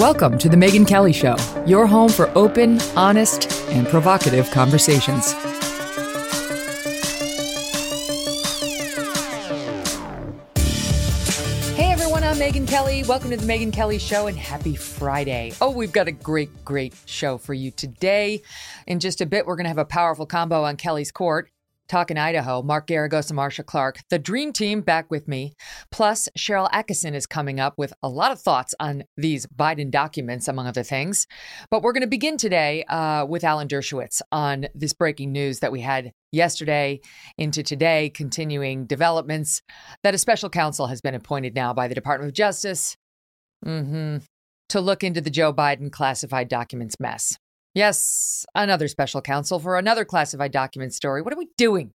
Welcome to The Megyn Kelly Show, your home for open, honest, and provocative conversations. Hey everyone, I'm Megyn Kelly. Welcome to The Megyn Kelly Show and happy Friday. Oh, we've got a great, great show for you today. In just a bit, we're going to have a powerful combo on Kelly's Court. Talk in Idaho, Mark Geragos and Marcia Clark, the dream team back with me. Plus, Sharyl Attkisson is coming up with a lot of thoughts on these Biden documents, among other things. But we're going to begin today with Alan Dershowitz on this breaking news that we had yesterday into today, continuing developments that a special counsel has been appointed now by the Department of Justice to look into the Joe Biden classified documents mess. Yes, another special counsel for another classified document story. What are we doing?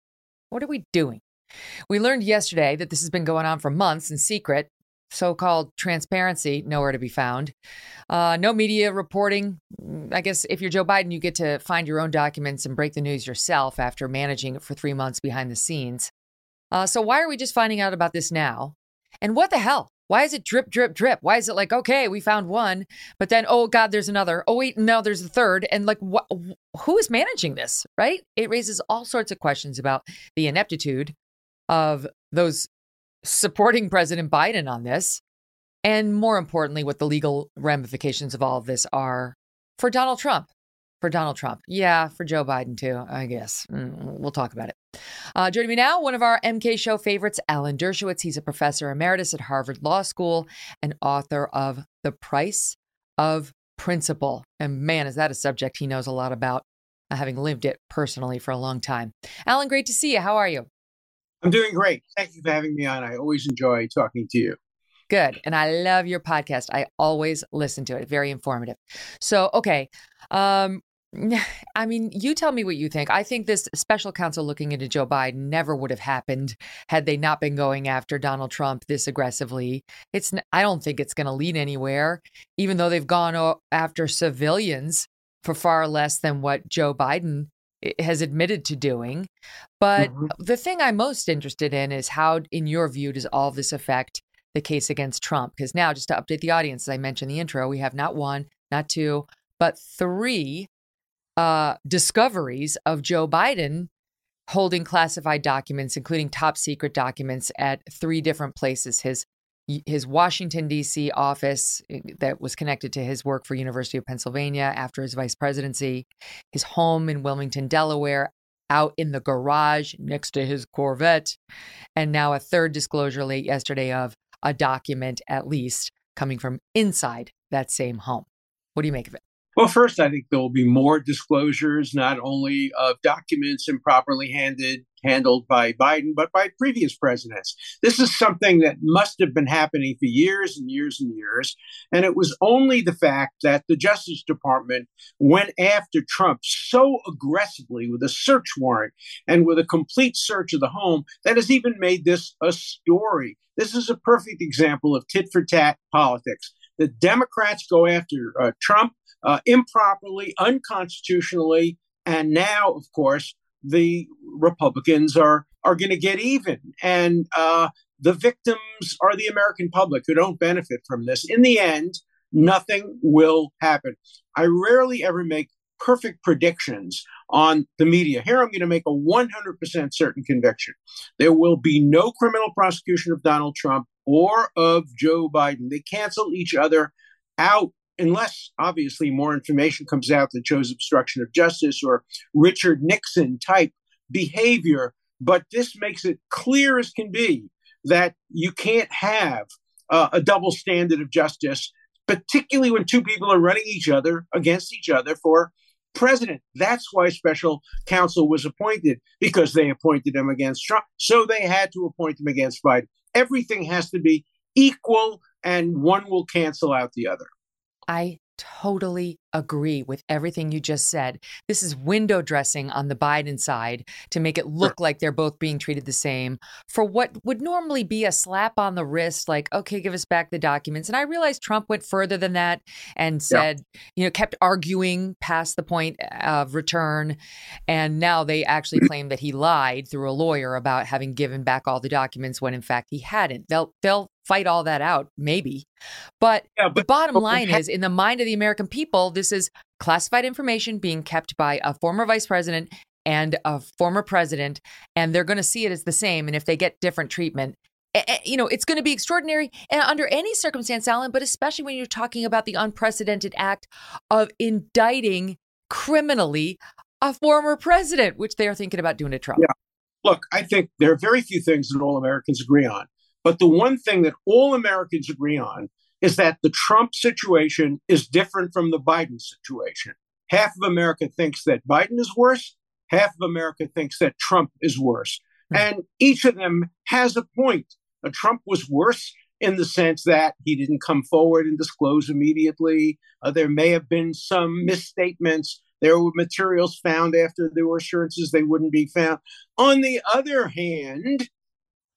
We learned yesterday that this has been going on for months in secret, so-called transparency, nowhere to be found. No media reporting. I guess if you're Joe Biden, you get to find your own documents and break the news yourself after managing it for 3 months behind the scenes. So why are we just finding out about this now? And what the hell? Why is it drip, drip, drip? Why is it like, okay, we found one, but then, oh, God, there's another. Oh, wait, no, there's a third. And like, who is managing this, right? It raises all sorts of questions about the ineptitude of those supporting President Biden on this. And more importantly, what the legal ramifications of all of this are for Donald Trump. Yeah, for Joe Biden, too, I guess. We'll talk about it. Joining me now, one of our MK Show favorites, Alan Dershowitz. He's a professor emeritus at Harvard Law School and author of The Price of Principle. And man, is that a subject he knows a lot about, having lived it personally for a long time. Alan, great to see you. How are you? I'm doing great. Thank you for having me on. I always enjoy talking to you. Good. And I love your podcast. I always listen to it. Very informative. So, okay. I mean, you tell me what you think. I think this special counsel looking into Joe Biden never would have happened had they not been going after Donald Trump this aggressively. I don't think it's going to lead anywhere, even though they've gone after civilians for far less than what Joe Biden has admitted to doing. But the thing I'm most interested in is how, in your view, does all this affect the case against Trump? Because now, just to update the audience, as I mentioned in the intro, we have not one, not two, but three discoveries of Joe Biden holding classified documents, including top secret documents at three different places. His Washington, D.C. office that was connected to his work for University of Pennsylvania after his vice presidency, his home in Wilmington, Delaware, out in the garage next to his Corvette, and now a third disclosure late yesterday of a document, at least, coming from inside that same home. What do you make of it? Well, first, I think there will be more disclosures, not only of documents improperly handled by Biden, but by previous presidents. This is something that must have been happening for years and years and years. And it was only the fact that the Justice Department went after Trump so aggressively with a search warrant and with a complete search of the home that has even made this a story. This is a perfect example of tit for tat politics. The Democrats go after Trump improperly, unconstitutionally, and now, of course, the Republicans are going to get even. And the victims are the American public who don't benefit from this. In the end, nothing will happen. I rarely ever make perfect predictions on the media. Here, I'm going to make a 100% certain conviction. There will be no criminal prosecution of Donald Trump or of Joe Biden. They cancel each other out, unless, obviously, more information comes out that shows obstruction of justice or Richard Nixon-type behavior. But this makes it clear as can be that you can't have a double standard of justice, particularly when two people are running each other against each other for president. That's why special counsel was appointed, because they appointed him against Trump. So they had to appoint him against Biden. Everything has to be equal, and one will cancel out the other. I totally agree with everything you just said. This is window dressing on the Biden side to make it look like they're both being treated the same for what would normally be a slap on the wrist, like, okay, give us back the documents. And I realize Trump went further than that and said, you know, kept arguing past the point of return. And now they actually claim that he lied through a lawyer about having given back all the documents when in fact he hadn't. They'll fight all that out, maybe. But the bottom line is, in the mind of the American people, this is classified information being kept by a former vice president and a former president, and they're going to see it as the same. And if they get different treatment, you know, it's going to be extraordinary under any circumstance, Alan, but especially when you're talking about the unprecedented act of indicting criminally a former president, which they are thinking about doing to Trump. Yeah. Look, I think there are very few things that all Americans agree on. But the one thing that all Americans agree on is that the Trump situation is different from the Biden situation. Half of America thinks that Biden is worse. Half of America thinks that Trump is worse. And each of them has a point. Trump was worse in the sense that he didn't come forward and disclose immediately. There may have been some misstatements. There were materials found after there were assurances they wouldn't be found. On the other hand,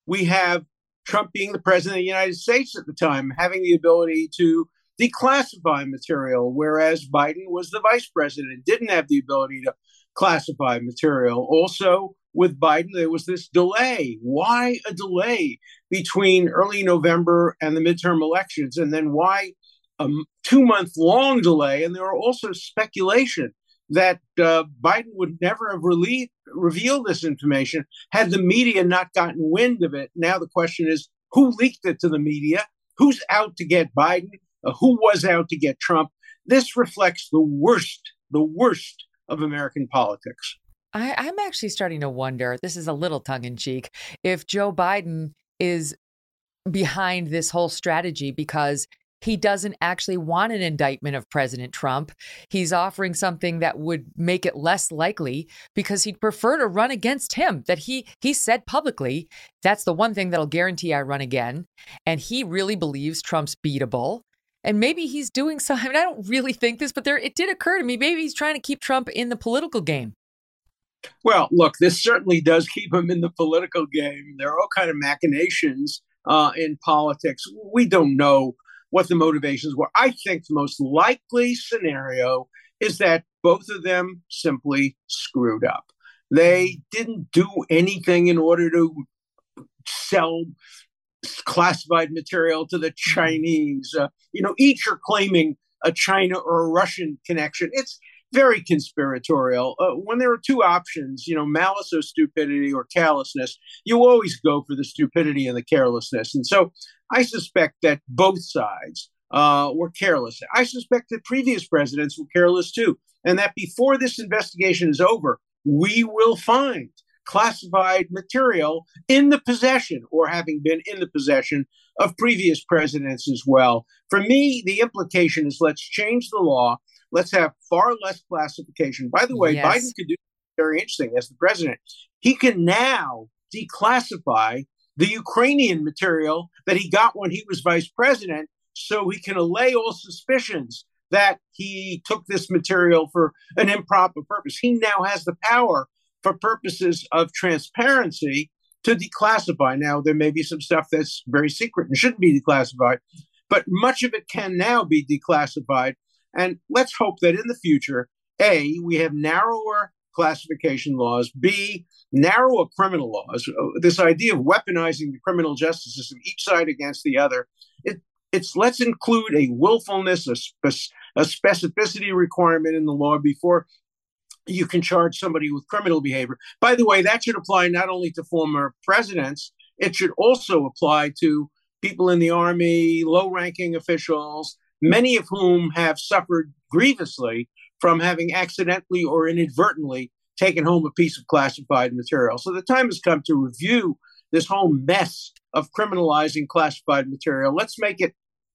we have Trump being the president of the United States at the time, having the ability to declassify material, whereas Biden was the vice president, didn't have the ability to classify material. Also, with Biden, there was this delay. Why a delay between early November and the midterm elections? And then why a 2 month long delay? And there were also speculation that Biden would never have revealed this information had the media not gotten wind of it. Now the question is, who leaked it to the media? Who's out to get Biden? Who was out to get Trump? This reflects the worst of American politics. I'm actually starting to wonder, this is a little tongue in cheek, if Joe Biden is behind this whole strategy because he doesn't actually want an indictment of President Trump. He's offering something that would make it less likely because he'd prefer to run against him, that he said publicly, that's the one thing that'll guarantee I run again. And he really believes Trump's beatable. And maybe he's doing something. I mean, I don't really think this, but it did occur to me. Maybe he's trying to keep Trump in the political game. Well, look, this certainly does keep him in the political game. There are all kinds of machinations in politics. We don't know what the motivations were. I think the most likely scenario is that both of them simply screwed up. They didn't do anything in order to sell classified material to the Chinese. Each are claiming a China or a Russian connection. It's very conspiratorial. When there are two options, malice or stupidity or carelessness, you always go for the stupidity and the carelessness. And so I suspect that both sides were careless. I suspect that previous presidents were careless too. And that before this investigation is over, we will find classified material in the possession or having been in the possession of previous presidents as well. For me, the implication is let's change the law. Let's have far less classification. By the way, yes. Biden could do very interesting as the president. He can now declassify the Ukrainian material that he got when he was vice president, so he can allay all suspicions that he took this material for an improper purpose. He now has the power for purposes of transparency to declassify. Now, there may be some stuff that's very secret and shouldn't be declassified, but much of it can now be declassified. And let's hope that in the future, A, we have narrower classification laws, B, narrower criminal laws. This idea of weaponizing the criminal justice system, each side against the other, let's include a willfulness, a specificity requirement in the law before you can charge somebody with criminal behavior. By the way, that should apply not only to former presidents, it should also apply to people in the army, low-ranking officials, many of whom have suffered grievously from having accidentally or inadvertently taken home a piece of classified material. So the time has come to review this whole mess of criminalizing classified material. Let's make it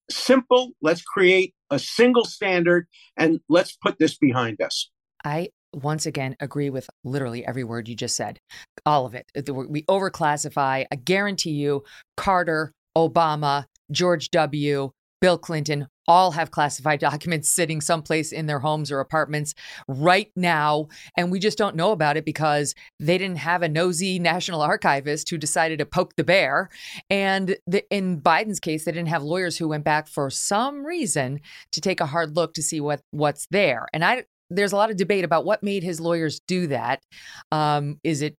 simple. Let's create a single standard, and let's put this behind us. I once again agree with literally every word you just said, all of it. We overclassify. I guarantee you, Carter, Obama, George W., Bill Clinton all have classified documents sitting someplace in their homes or apartments right now. And we just don't know about it because they didn't have a nosy national archivist who decided to poke the bear. And in Biden's case, they didn't have lawyers who went back for some reason to take a hard look to see what's there. And there's a lot of debate about what made his lawyers do that. Is it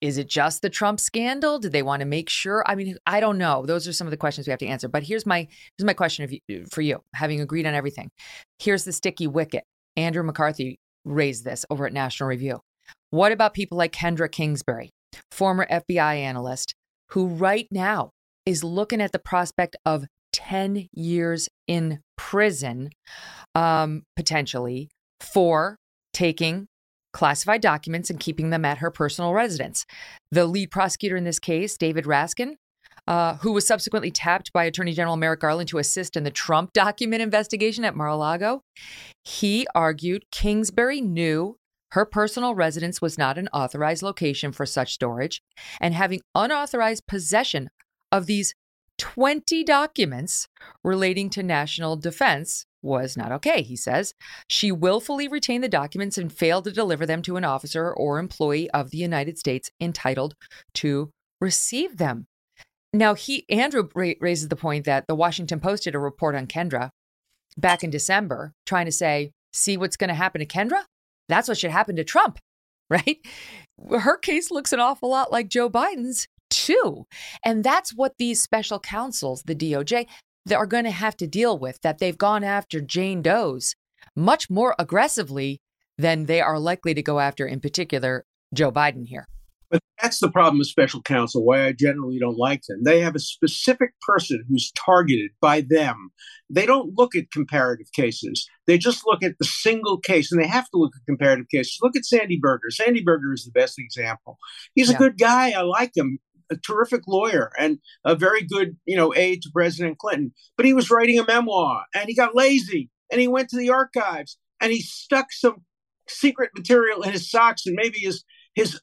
Is it just the Trump scandal? Did they want to make sure? I mean, I don't know. Those are some of the questions we have to answer. But here's my question for you, having agreed on everything. Here's the sticky wicket. Andrew McCarthy raised this over at National Review. What about people like Kendra Kingsbury, former FBI analyst, who right now is looking at the prospect of 10 years in prison, potentially, for taking classified documents and keeping them at her personal residence? The lead prosecutor in this case, David Raskin, who was subsequently tapped by Attorney General Merrick Garland to assist in the Trump document investigation at Mar-a-Lago, he argued Kingsbury knew her personal residence was not an authorized location for such storage, and having unauthorized possession of these 20 documents relating to national defense was not okay, he says. She willfully retained the documents and failed to deliver them to an officer or employee of the United States entitled to receive them. Now, Andrew raises the point that the Washington Post did a report on Kendra back in December, trying to say, see what's going to happen to Kendra? That's what should happen to Trump, right? Her case looks an awful lot like Joe Biden's too. And that's what these special counsels, the DOJ, they are going to have to deal with, that they've gone after Jane Doe's much more aggressively than they are likely to go after, in particular, Joe Biden here. But that's the problem with special counsel, why I generally don't like them. They have a specific person who's targeted by them. They don't look at comparative cases. They just look at the single case, and they have to look at comparative cases. Look at Sandy Berger. Sandy Berger is the best example. He's a good guy. I like him. A terrific lawyer and a very good, aide to President Clinton. But he was writing a memoir and he got lazy and he went to the archives and he stuck some secret material in his socks and maybe his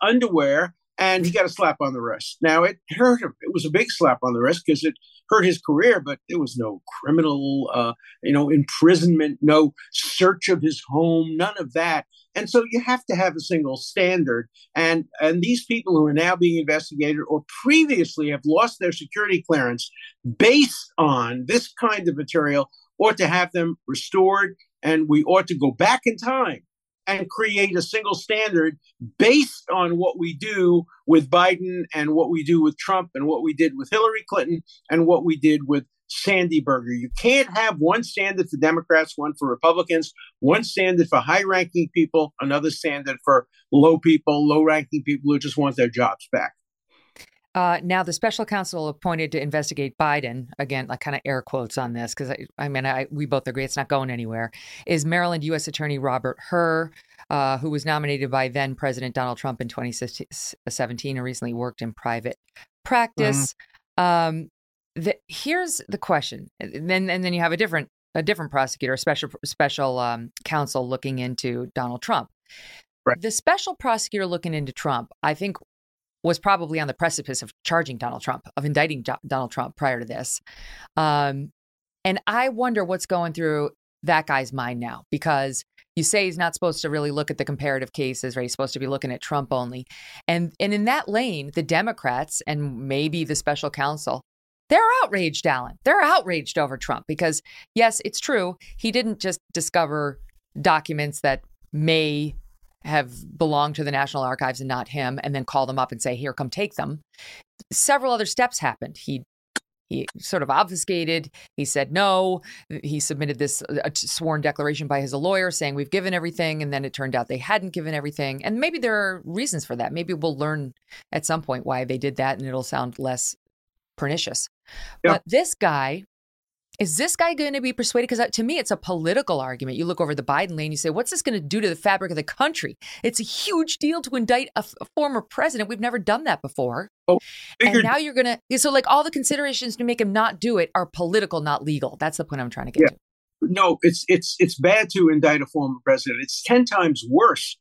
underwear, and he got a slap on the wrist. Now, it hurt him. It was a big slap on the wrist because it hurt his career, but there was no criminal, imprisonment, no search of his home, none of that. And so you have to have a single standard. And these people who are now being investigated or previously have lost their security clearance based on this kind of material ought to have them restored. And we ought to go back in time and create a single standard based on what we do with Biden and what we do with Trump and what we did with Hillary Clinton and what we did with Sandy Berger. You can't have one standard for Democrats, one for Republicans, one standard for high-ranking people, another standard for low people, low-ranking people who just want their jobs back. Now, the special counsel appointed to investigate Biden, again, like kind of air quotes on this, because we both agree it's not going anywhere, is Maryland U.S. Attorney Robert Herr, who was nominated by then President Donald Trump in 2017 and recently worked in private practice. Here's the question. And then you have a different prosecutor, a special counsel looking into Donald Trump. Right. The special prosecutor looking into Trump, I think, was probably on the precipice of charging Donald Trump, of indicting Donald Trump prior to this. And I wonder what's going through that guy's mind now, because you say he's not supposed to really look at the comparative cases, right? He's supposed to be looking at Trump only. And in that lane, the Democrats and maybe the special counsel, they're outraged, Alan. They're outraged over Trump because, yes, it's true. He didn't just discover documents that may have belonged to the National Archives and not him, and then call them up and say, here, come take them. Several other steps happened. He sort of obfuscated. He said no. He submitted this sworn declaration by his lawyer saying we've given everything. And then it turned out they hadn't given everything. And maybe there are reasons for that. Maybe we'll learn at some point why they did that, and it'll sound less pernicious. Yeah. But is this guy going to be persuaded? Because to me, it's a political argument. You look over the Biden lane, you say, what's this going to do to the fabric of the country? It's a huge deal to indict a former president. We've never done that before. Oh, and now you're going to. So like all the considerations to make him not do it are political, not legal. That's the point I'm trying to get to. No, it's bad to indict a former president. It's 10 times worse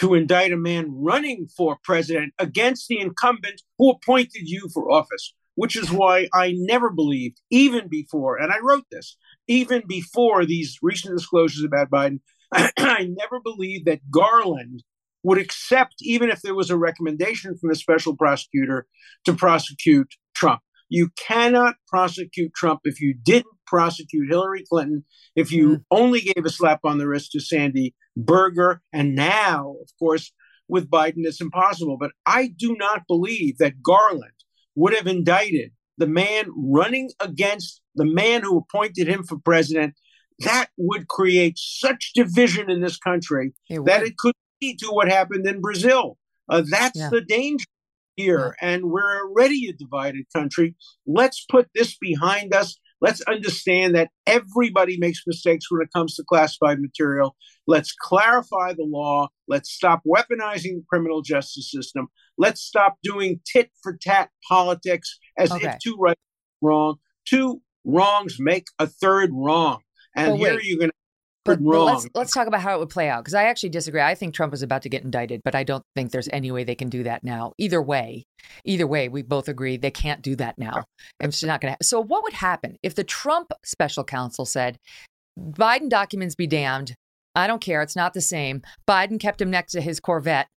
to indict a man running for president against the incumbent who appointed you for office. Which is why I never believed, even before, and I wrote this, even before these recent disclosures about Biden, I never believed that Garland would accept, even if there was a recommendation from the special prosecutor, to prosecute Trump. You cannot prosecute Trump if you didn't prosecute Hillary Clinton, if you only gave a slap on the wrist to Sandy Berger, and now, of course, with Biden is impossible. But I do not believe that Garland would have indicted the man running against the man who appointed him for president. That would create such division in this country that it could lead to what happened in Brazil. That's the danger here. Yeah. And we're already a divided country. Let's put this behind us. Let's understand that everybody makes mistakes when it comes to classified material. Let's clarify the law. Let's stop weaponizing the criminal justice system. Let's stop doing tit for tat politics as if two rights are wrong. Two wrongs make a third wrong. And here you're going to put wrong. Let's talk about how it would play out, because I actually disagree. I think Trump is about to get indicted, but I don't think there's any way they can do that now. Either way, we both agree they can't do that now. It's not going to happen. So what would happen if the Trump special counsel said, Biden documents be damned. I don't care. It's not the same. Biden kept him next to his Corvette.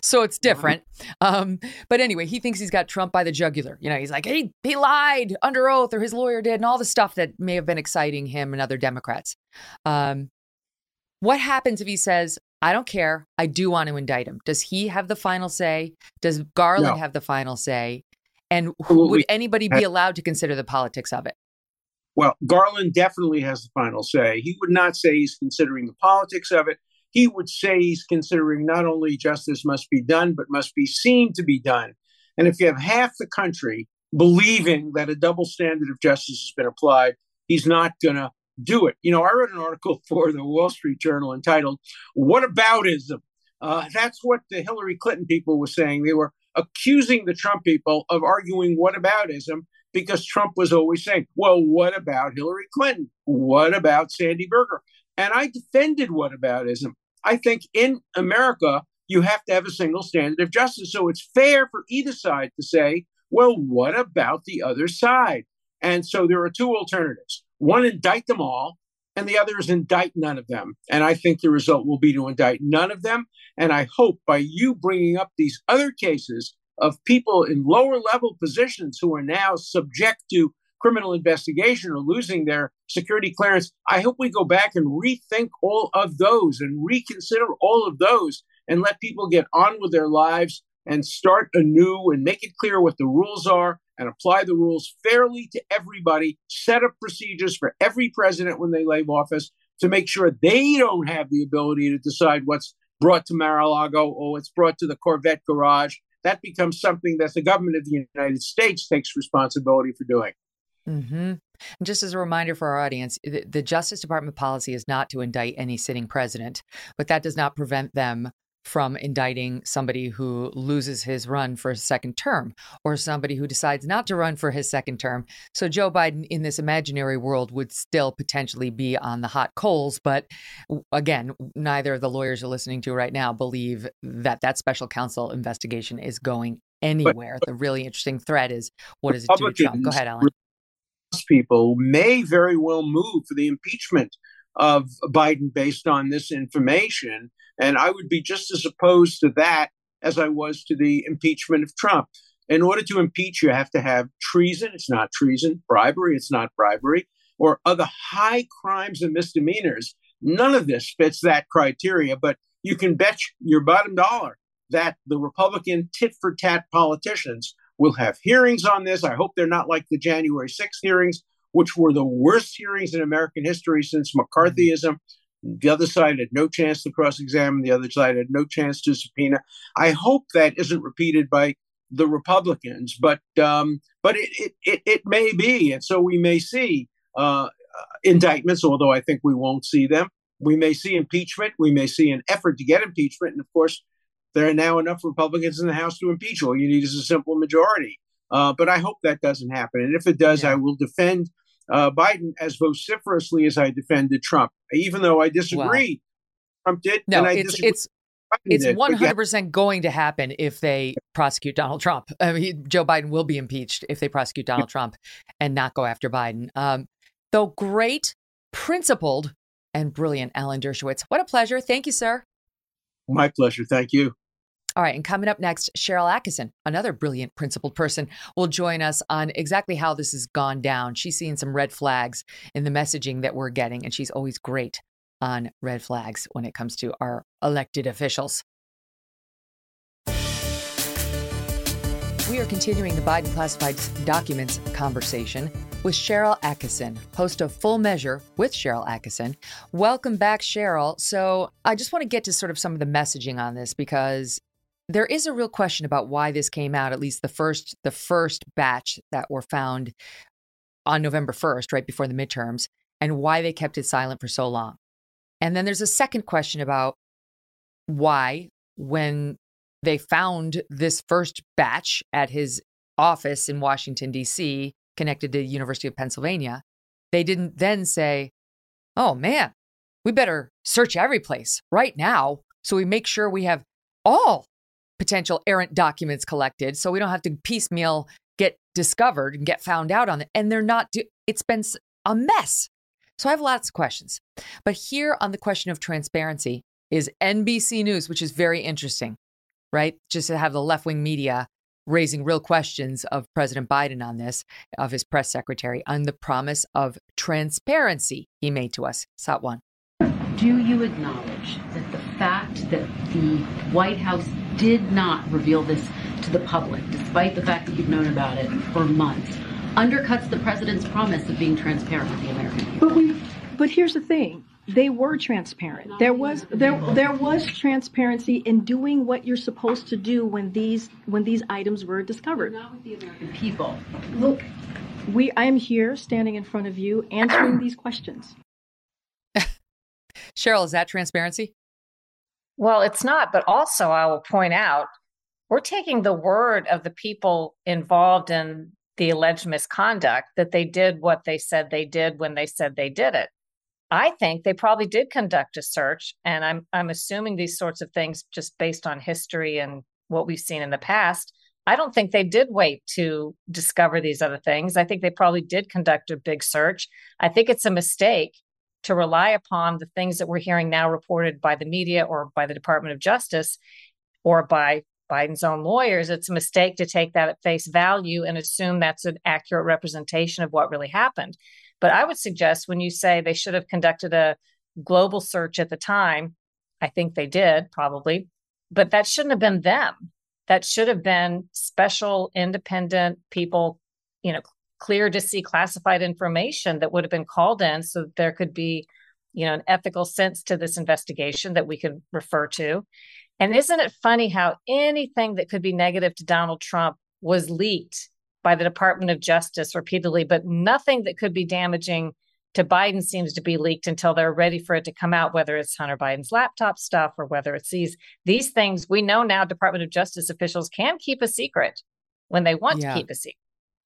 So it's different. But anyway, he thinks he's got Trump by the jugular. You know, he's like, he lied under oath, or his lawyer did, and all the stuff that may have been exciting him and other Democrats. What happens if he says, I don't care. I do want to indict him. Does he have the final say? Does Garland have the final say? And would anybody be allowed to consider the politics of it? Well, Garland definitely has the final say. He would not say he's considering the politics of it. He would say he's considering not only justice must be done, but must be seen to be done. And if you have half the country believing that a double standard of justice has been applied, he's not going to do it. You know, I wrote an article for the Wall Street Journal entitled, "Whataboutism?" That's what the Hillary Clinton people were saying. They were accusing the Trump people of arguing whataboutism, because Trump was always saying, well, what about Hillary Clinton? What about Sandy Berger? And I defended whataboutism. I think in America, you have to have a single standard of justice. So it's fair for either side to say, well, what about the other side? And so there are two alternatives. One, indict them all, and the other is indict none of them. And I think the result will be to indict none of them. And I hope by you bringing up these other cases of people in lower level positions who are now subject to criminal investigation or losing their security clearance, I hope we go back and rethink all of those and reconsider all of those and let people get on with their lives and start anew and make it clear what the rules are and apply the rules fairly to everybody, set up procedures for every president when they leave office to make sure they don't have the ability to decide what's brought to Mar-a-Lago or what's brought to the Corvette garage. That becomes something that the government of the United States takes responsibility for doing. Mm-hmm. And just as a reminder for our audience, the Justice Department policy is not to indict any sitting president, but that does not prevent them from indicting somebody who loses his run for a second term or somebody who decides not to run for his second term. So Joe Biden in this imaginary world would still potentially be on the hot coals. But again, neither of the lawyers you're listening to right now believe that that special counsel investigation is going anywhere. The really interesting thread is, what does it do to Trump? Go ahead, Alan. People may very well move for the impeachment of Biden based on this information. And I would be just as opposed to that as I was to the impeachment of Trump. In order to impeach, you have to have treason. It's not treason. Bribery. It's not bribery. Or other high crimes and misdemeanors. None of this fits that criteria. But you can bet your bottom dollar that the Republican tit-for-tat politicians will have hearings on this. I hope they're not like the January 6th hearings, which were the worst hearings in American history since McCarthyism. The other side had no chance to cross-examine. The other side had no chance to subpoena. I hope that isn't repeated by the Republicans, but it may be. And so we may see indictments, although I think we won't see them. We may see impeachment. We may see an effort to get impeachment. And of course, there are now enough Republicans in the House to impeach. All you need is a simple majority. But I hope that doesn't happen. And if it does, I will defend Biden as vociferously as I defended Trump, even though I disagree. Well, Trump did. No, and it's 100% going to happen if they prosecute Donald Trump. I mean, Joe Biden will be impeached if they prosecute Donald Trump and not go after Biden. Though great, principled, and brilliant Alan Dershowitz. What a pleasure. Thank you, sir. My pleasure. Thank you. All right. And coming up next, Sharyl Attkisson, another brilliant, principled person, will join us on exactly how this has gone down. She's seen some red flags in the messaging that we're getting, and she's always great on red flags when it comes to our elected officials. We are continuing the Biden classified documents conversation with Sharyl Attkisson, host of Full Measure with Sharyl Attkisson. Welcome back, Sharyl. So I just want to get to sort of some of the messaging on this, because there is a real question about why this came out, at least the first batch that were found on November 1st, right before the midterms, and why they kept it silent for so long. And then there's a second question about why, when they found this first batch at his office in Washington, D.C., connected to the University of Pennsylvania, they didn't then say, oh, man, we better search every place right now so we make sure we have all potential errant documents collected so we don't have to piecemeal get discovered and get found out on it. And they're not. It's been a mess. So I have lots of questions. But here on the question of transparency is NBC News, which is very interesting, right? Just to have the left-wing media raising real questions of President Biden on this, of his press secretary, on the promise of transparency he made to us. Satwan. Do you acknowledge that the fact that the White House did not reveal this to the public, despite the fact that you've known about it for months, undercuts the president's promise of being transparent with the American people? But here's the thing. They were transparent. There was transparency in doing what you're supposed to do when these items were discovered. Not with the American people. Look, I am here standing in front of you answering these questions. Sharyl, is that transparency? Well, it's not. But also, I will point out, we're taking the word of the people involved in the alleged misconduct, that they did what they said they did when they said they did it. I think they probably did conduct a search, and I'm assuming these sorts of things just based on history and what we've seen in the past. I don't think they did wait to discover these other things. I think they probably did conduct a big search. I think it's a mistake to rely upon the things that we're hearing now reported by the media or by the Department of Justice or by Biden's own lawyers. It's a mistake to take that at face value and assume that's an accurate representation of what really happened. But I would suggest when you say they should have conducted a global search at the time, I think they did probably, but that shouldn't have been them. That should have been special, independent people, clear to see classified information that would have been called in so that there could be, an ethical sense to this investigation that we could refer to. And isn't it funny how anything that could be negative to Donald Trump was leaked by the Department of Justice repeatedly, but nothing that could be damaging to Biden seems to be leaked until they're ready for it to come out, whether it's Hunter Biden's laptop stuff or whether it's these things. We know now Department of Justice officials can keep a secret when they want to keep a secret.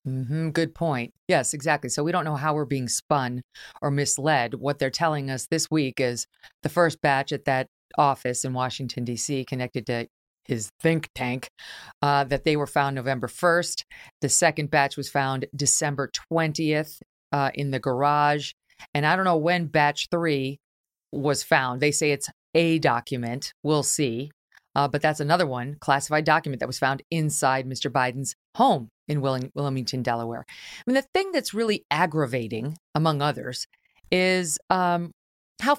Mm-hmm. Good point. Yes, exactly. So we don't know how we're being spun or misled. What they're telling us this week is the first batch at that office in Washington, D.C., connected to his think tank, that they were found November 1st. The second batch was found December 20th in the garage. And I don't know when batch 3 was found. They say it's a document. We'll see. But that's another one, classified document that was found inside Mr. Biden's home in Wilmington, Delaware. I mean, the thing that's really aggravating, among others, is how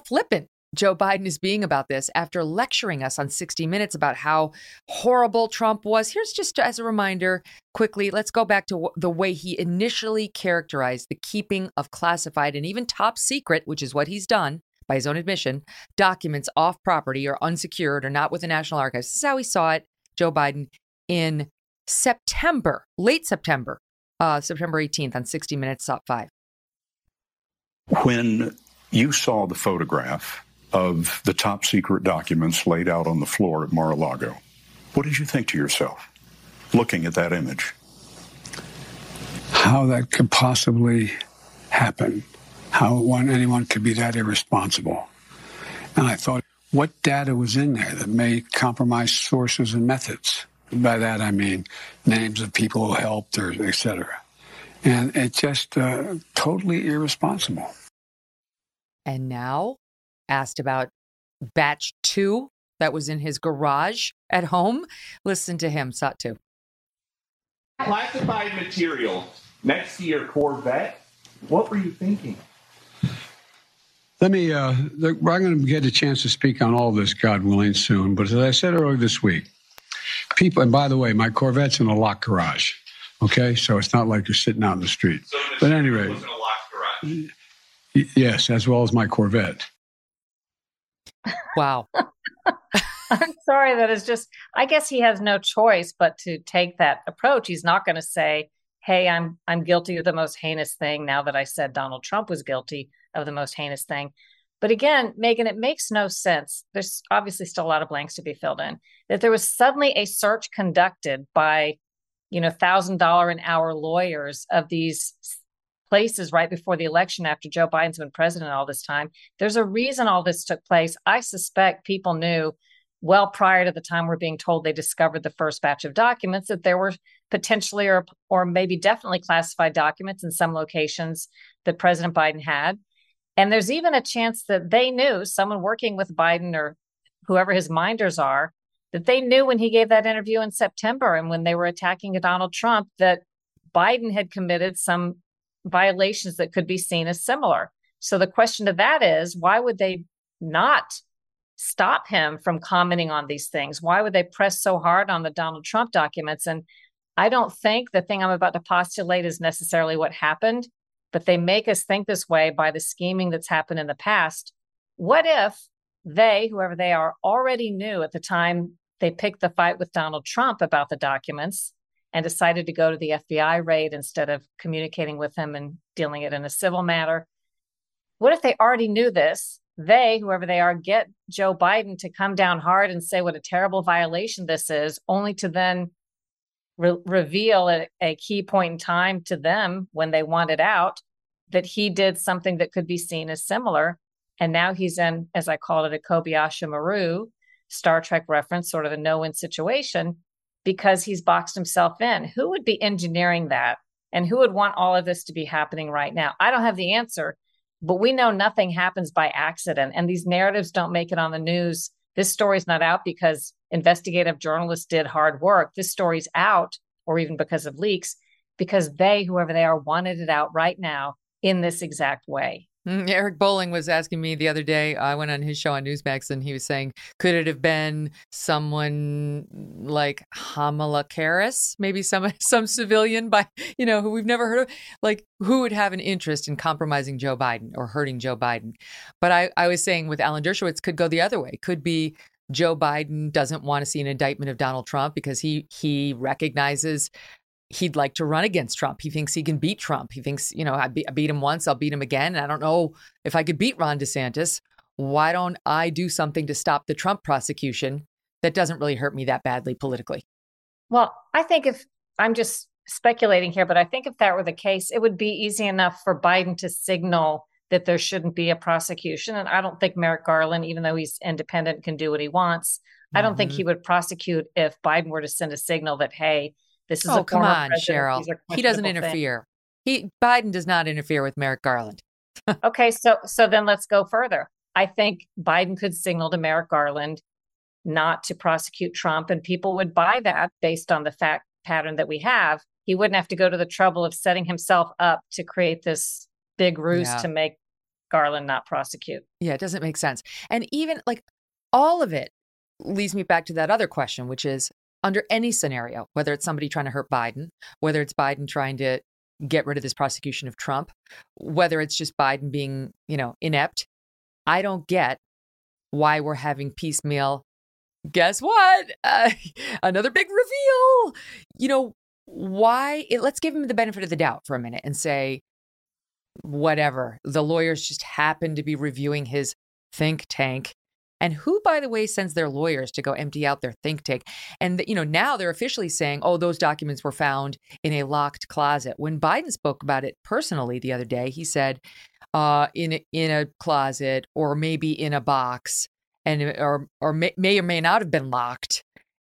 flippant Joe Biden is being about this after lecturing us on 60 Minutes about how horrible Trump was. Here's just as a reminder quickly, let's go back to the way he initially characterized the keeping of classified and even top secret, which is what he's done by his own admission, documents off property or unsecured or not with the National Archives. This is how he saw it, Joe Biden, in September, late September, September 18th on 60 Minutes, top 5. When you saw the photograph of the top secret documents laid out on the floor at Mar-a-Lago, what did you think to yourself looking at that image? How that could possibly happen. How anyone could be that irresponsible. And I thought, what data was in there that may compromise sources and methods? By that, I mean names of people who helped, or et cetera. And it's just totally irresponsible. And now, asked about batch 2 that was in his garage at home. Listen to him, Satu. Classified material next to your Corvette. What were you thinking? Let me, I'm going to get a chance to speak on all this, God willing, soon. But as I said earlier this week, people, and by the way, my Corvette's in a locked garage. Okay, so it's not like you're sitting out in the street. So the but anyway, was in a locked garage. Yes, as well as my Corvette. Wow. I'm sorry, that is just, I guess he has no choice but to take that approach. He's not going to say, hey, I'm guilty of the most heinous thing now that I said Donald Trump was guilty of the most heinous thing. But again, Megyn, it makes no sense. There's obviously still a lot of blanks to be filled in. That there was suddenly a search conducted by, you know, $1,000 an hour lawyers of these places right before the election after Joe Biden's been president all this time. There's a reason all this took place. I suspect people knew well prior to the time we're being told they discovered the first batch of documents that there were potentially or maybe definitely classified documents in some locations that President Biden had. And there's even a chance that they knew, someone working with Biden or whoever his minders are, that they knew when he gave that interview in September and when they were attacking Donald Trump that Biden had committed some violations that could be seen as similar. So the question to that is, why would they not stop him from commenting on these things? Why would they press so hard on the Donald Trump documents? And I don't think the thing I'm about to postulate is necessarily what happened, but they make us think this way by the scheming that's happened in the past. What if they, whoever they are, already knew at the time they picked the fight with Donald Trump about the documents and decided to go to the FBI raid instead of communicating with him and dealing it in a civil matter? What if they already knew this? They, whoever they are, get Joe Biden to come down hard and say what a terrible violation this is, only to then reveal at a key point in time to them when they want it out that he did something that could be seen as similar. And now he's in, as I call it, a Kobayashi Maru, Star Trek reference, sort of a no-win situation because he's boxed himself in. Who would be engineering that? And who would want all of this to be happening right now? I don't have the answer, but we know nothing happens by accident. And these narratives don't make it on the news. This story's not out because investigative journalists did hard work. This story's out, or even because of leaks, because they, whoever they are, wanted it out right now in this exact way. Eric Bolling was asking me the other day, I went on his show on Newsmax, and he was saying, could it have been someone like Kamala Harris, maybe some civilian by, you know, who we've never heard of, like who would have an interest in compromising Joe Biden or hurting Joe Biden? But I was saying with Alan Dershowitz, could go the other way, could be Joe Biden doesn't want to see an indictment of Donald Trump because he recognizes he'd like to run against Trump. He thinks he can beat Trump. He thinks, you know, I beat him once, I'll beat him again. And I don't know if I could beat Ron DeSantis. Why don't I do something to stop the Trump prosecution that doesn't really hurt me that badly politically? Well, I think if I'm just speculating here, but I think if that were the case, it would be easy enough for Biden to signal that there shouldn't be a prosecution. And I don't think Merrick Garland, even though he's independent, can do what he wants. Mm-hmm. I don't think he would prosecute if Biden were to send a signal that, hey, this is a come on, Sharyl. He doesn't interfere. Biden does not interfere with Merrick Garland. Okay, so then let's go further. I think Biden could signal to Merrick Garland not to prosecute Trump, and people would buy that based on the fact pattern that we have. He wouldn't have to go to the trouble of setting himself up to create this big ruse to make Garland not prosecute. Yeah, it doesn't make sense. And even like all of it leads me back to that other question, which is, under any scenario, whether it's somebody trying to hurt Biden, whether it's Biden trying to get rid of this prosecution of Trump, whether it's just Biden being, you know, inept, I don't get why we're having piecemeal. Guess what? Another big reveal. You know, why? Let's give him the benefit of the doubt for a minute and say, whatever. The lawyers just happen to be reviewing his think tank. And who, by the way, sends their lawyers to go empty out their think tank? And, you know, now they're officially saying, oh, those documents were found in a locked closet. When Biden spoke about it personally the other day, he said in a closet or maybe in a box and or may not have been locked.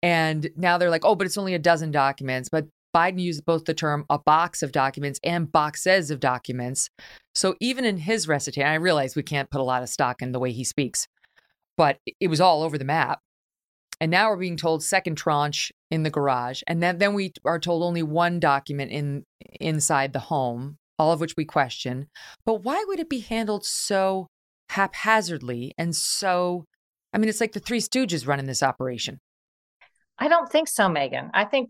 And now they're like, oh, but it's only a dozen documents. But Biden used both the term a box of documents and boxes of documents. So even in his recitation, I realize we can't put a lot of stock in the way he speaks, but it was all over the map. And now we're being told second tranche in the garage. And then we are told only one document inside the home, all of which we question. But why would it be handled so haphazardly and so, I mean, it's like the Three Stooges running this operation. I don't think so, Megyn. I think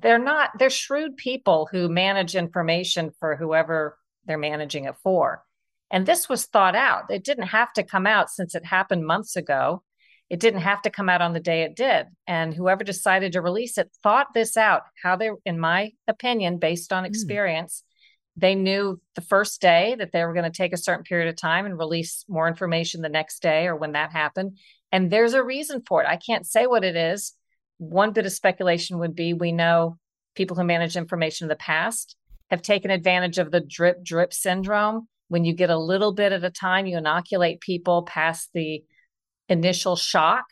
they're shrewd people who manage information for whoever they're managing it for. And this was thought out. It didn't have to come out since it happened months ago. It didn't have to come out on the day it did. And whoever decided to release it thought this out, how they, in my opinion, based on experience, they knew the first day that they were going to take a certain period of time and release more information the next day or when that happened. And there's a reason for it. I can't say what it is. One bit of speculation would be, we know people who manage information in the past have taken advantage of the drip syndrome. When you get a little bit at a time, you inoculate people past the initial shock.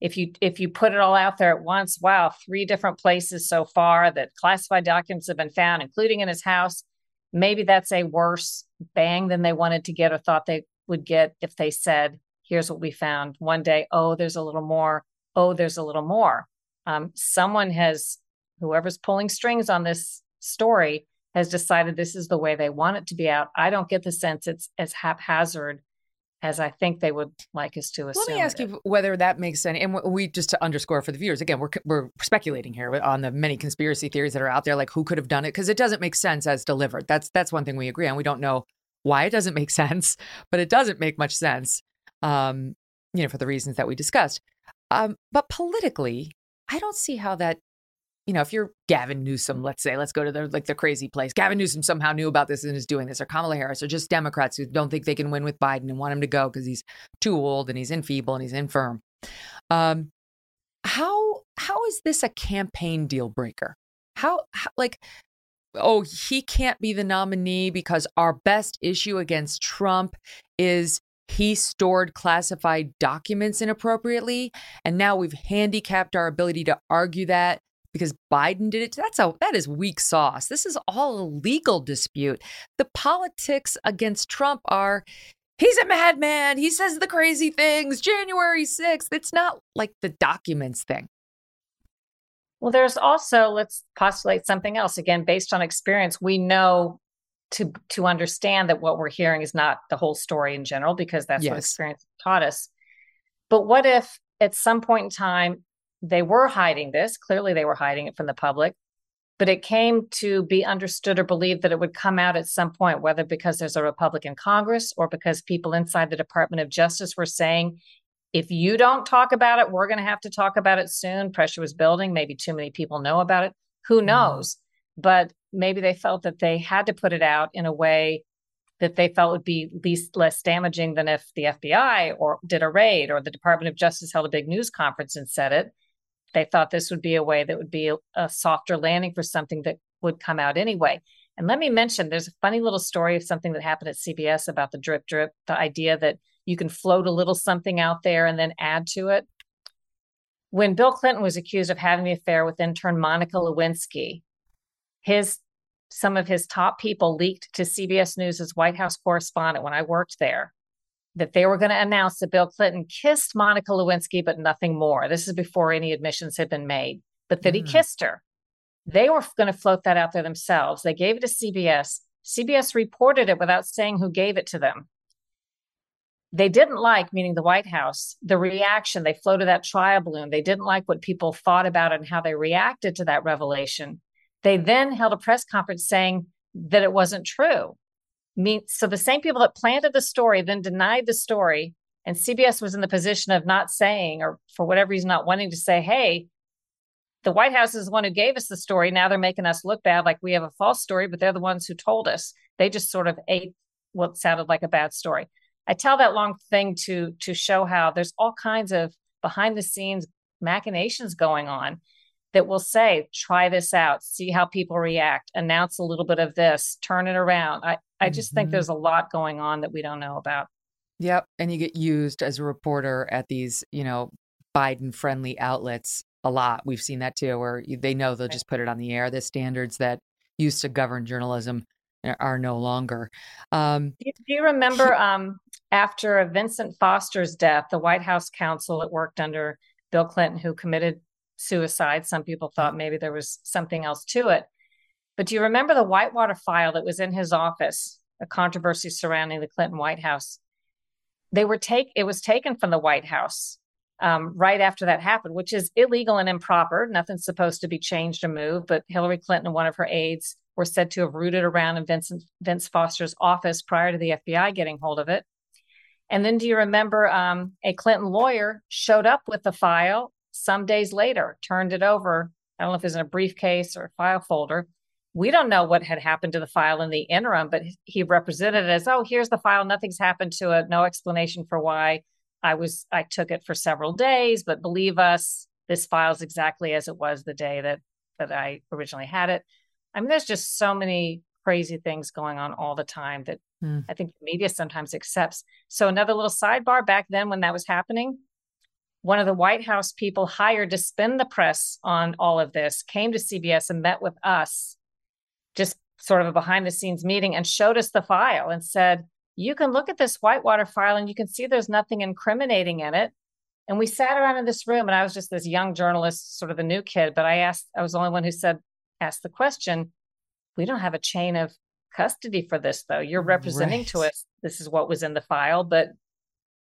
If you put it all out there at once, wow, 3 different places so far that classified documents have been found, including in his house. Maybe that's a worse bang than they wanted to get or thought they would get if they said, here's what we found one day. Oh, there's a little more. Oh, there's a little more. Whoever's pulling strings on this story has decided this is the way they want it to be out. I don't get the sense it's as haphazard as I think they would like us to assume. Let me ask you whether that makes sense. And we, just to underscore for the viewers, again, we're speculating here on the many conspiracy theories that are out there, like who could have done it, because it doesn't make sense as delivered. That's one thing we agree on. We don't know why it doesn't make sense, but it doesn't make much sense, for the reasons that we discussed. But politically, I don't see how that, if you're Gavin Newsom, let's go to the crazy place. Gavin Newsom somehow knew about this and is doing this, or Kamala Harris, or just Democrats who don't think they can win with Biden and want him to go because he's too old and he's enfeeble and he's infirm. How is this a campaign deal breaker? How he can't be the nominee because our best issue against Trump is he stored classified documents inappropriately, and now we've handicapped our ability to argue that because Biden did it. That is weak sauce. This is all a legal dispute. The politics against Trump are, he's a madman. He says the crazy things. January 6th. It's not like the documents thing. Well, there's also, let's postulate something else. Again, based on experience, we know to understand that what we're hearing is not the whole story in general, because that's what experience taught us. But what if at some point in time, they were hiding this. Clearly, they were hiding it from the public, but it came to be understood or believed that it would come out at some point, whether because there's a Republican Congress or because people inside the Department of Justice were saying, if you don't talk about it, we're going to have to talk about it soon. Pressure was building. Maybe too many people know about it. Who knows? Mm-hmm. But maybe they felt that they had to put it out in a way that they felt would be less damaging than if the FBI or did a raid or the Department of Justice held a big news conference and said it. They thought this would be a way that would be a softer landing for something that would come out anyway. And let me mention, there's a funny little story of something that happened at CBS about the drip, the idea that you can float a little something out there and then add to it. When Bill Clinton was accused of having the affair with intern Monica Lewinsky, some of his top people leaked to CBS News as White House correspondent when I worked there, that they were going to announce that Bill Clinton kissed Monica Lewinsky, but nothing more. This is before any admissions had been made, but that he kissed her. They were going to float that out there themselves. They gave it to CBS. CBS reported it without saying who gave it to them. They didn't like, meaning the White House, the reaction. They floated that trial balloon. They didn't like what people thought about it and how they reacted to that revelation. They then held a press conference saying that it wasn't true. So the same people that planted the story then denied the story, and CBS was in the position of not saying, or for whatever reason, not wanting to say, hey, the White House is the one who gave us the story. Now they're making us look bad, like we have a false story, but they're the ones who told us. They just sort of ate what sounded like a bad story. I tell that long thing to show how there's all kinds of behind the scenes machinations going on that will say, try this out, see how people react, announce a little bit of this, turn it around. I just think there's a lot going on that we don't know about. Yep. And you get used as a reporter at these, Biden-friendly outlets a lot. We've seen that too, where they know they'll just put it on the air. The standards that used to govern journalism are no longer. Do you remember after Vincent Foster's death, the White House counsel that worked under Bill Clinton, who committed suicide? Some people thought maybe there was something else to it. But do you remember the Whitewater file that was in his office, a controversy surrounding the Clinton White House? It was taken from the White House. right after that happened, which is illegal and improper. Nothing's supposed to be changed or moved. But Hillary Clinton and one of her aides were said to have rooted around in Vince Foster's office prior to the FBI getting hold of it. And then do you remember a Clinton lawyer showed up with the file some days later, turned it over. I don't know if it was in a briefcase or a file folder. We don't know what had happened to the file in the interim, but he represented it as, oh, here's the file. Nothing's happened to it. No explanation for why. I took it for several days, but believe us, this file's exactly as it was the day that I originally had it. I mean, there's just so many crazy things going on all the time that I think the media sometimes accepts. So another little sidebar, back then when that was happening, one of the White House people hired to spin the press on all of this came to CBS and met with us, just sort of a behind the scenes meeting, and showed us the file and said, you can look at this Whitewater file and you can see there's nothing incriminating in it. And we sat around in this room, and I was just this young journalist, sort of a new kid, but I was the only one who asked the question, we don't have a chain of custody for this though. You're representing to us, this is what was in the file, but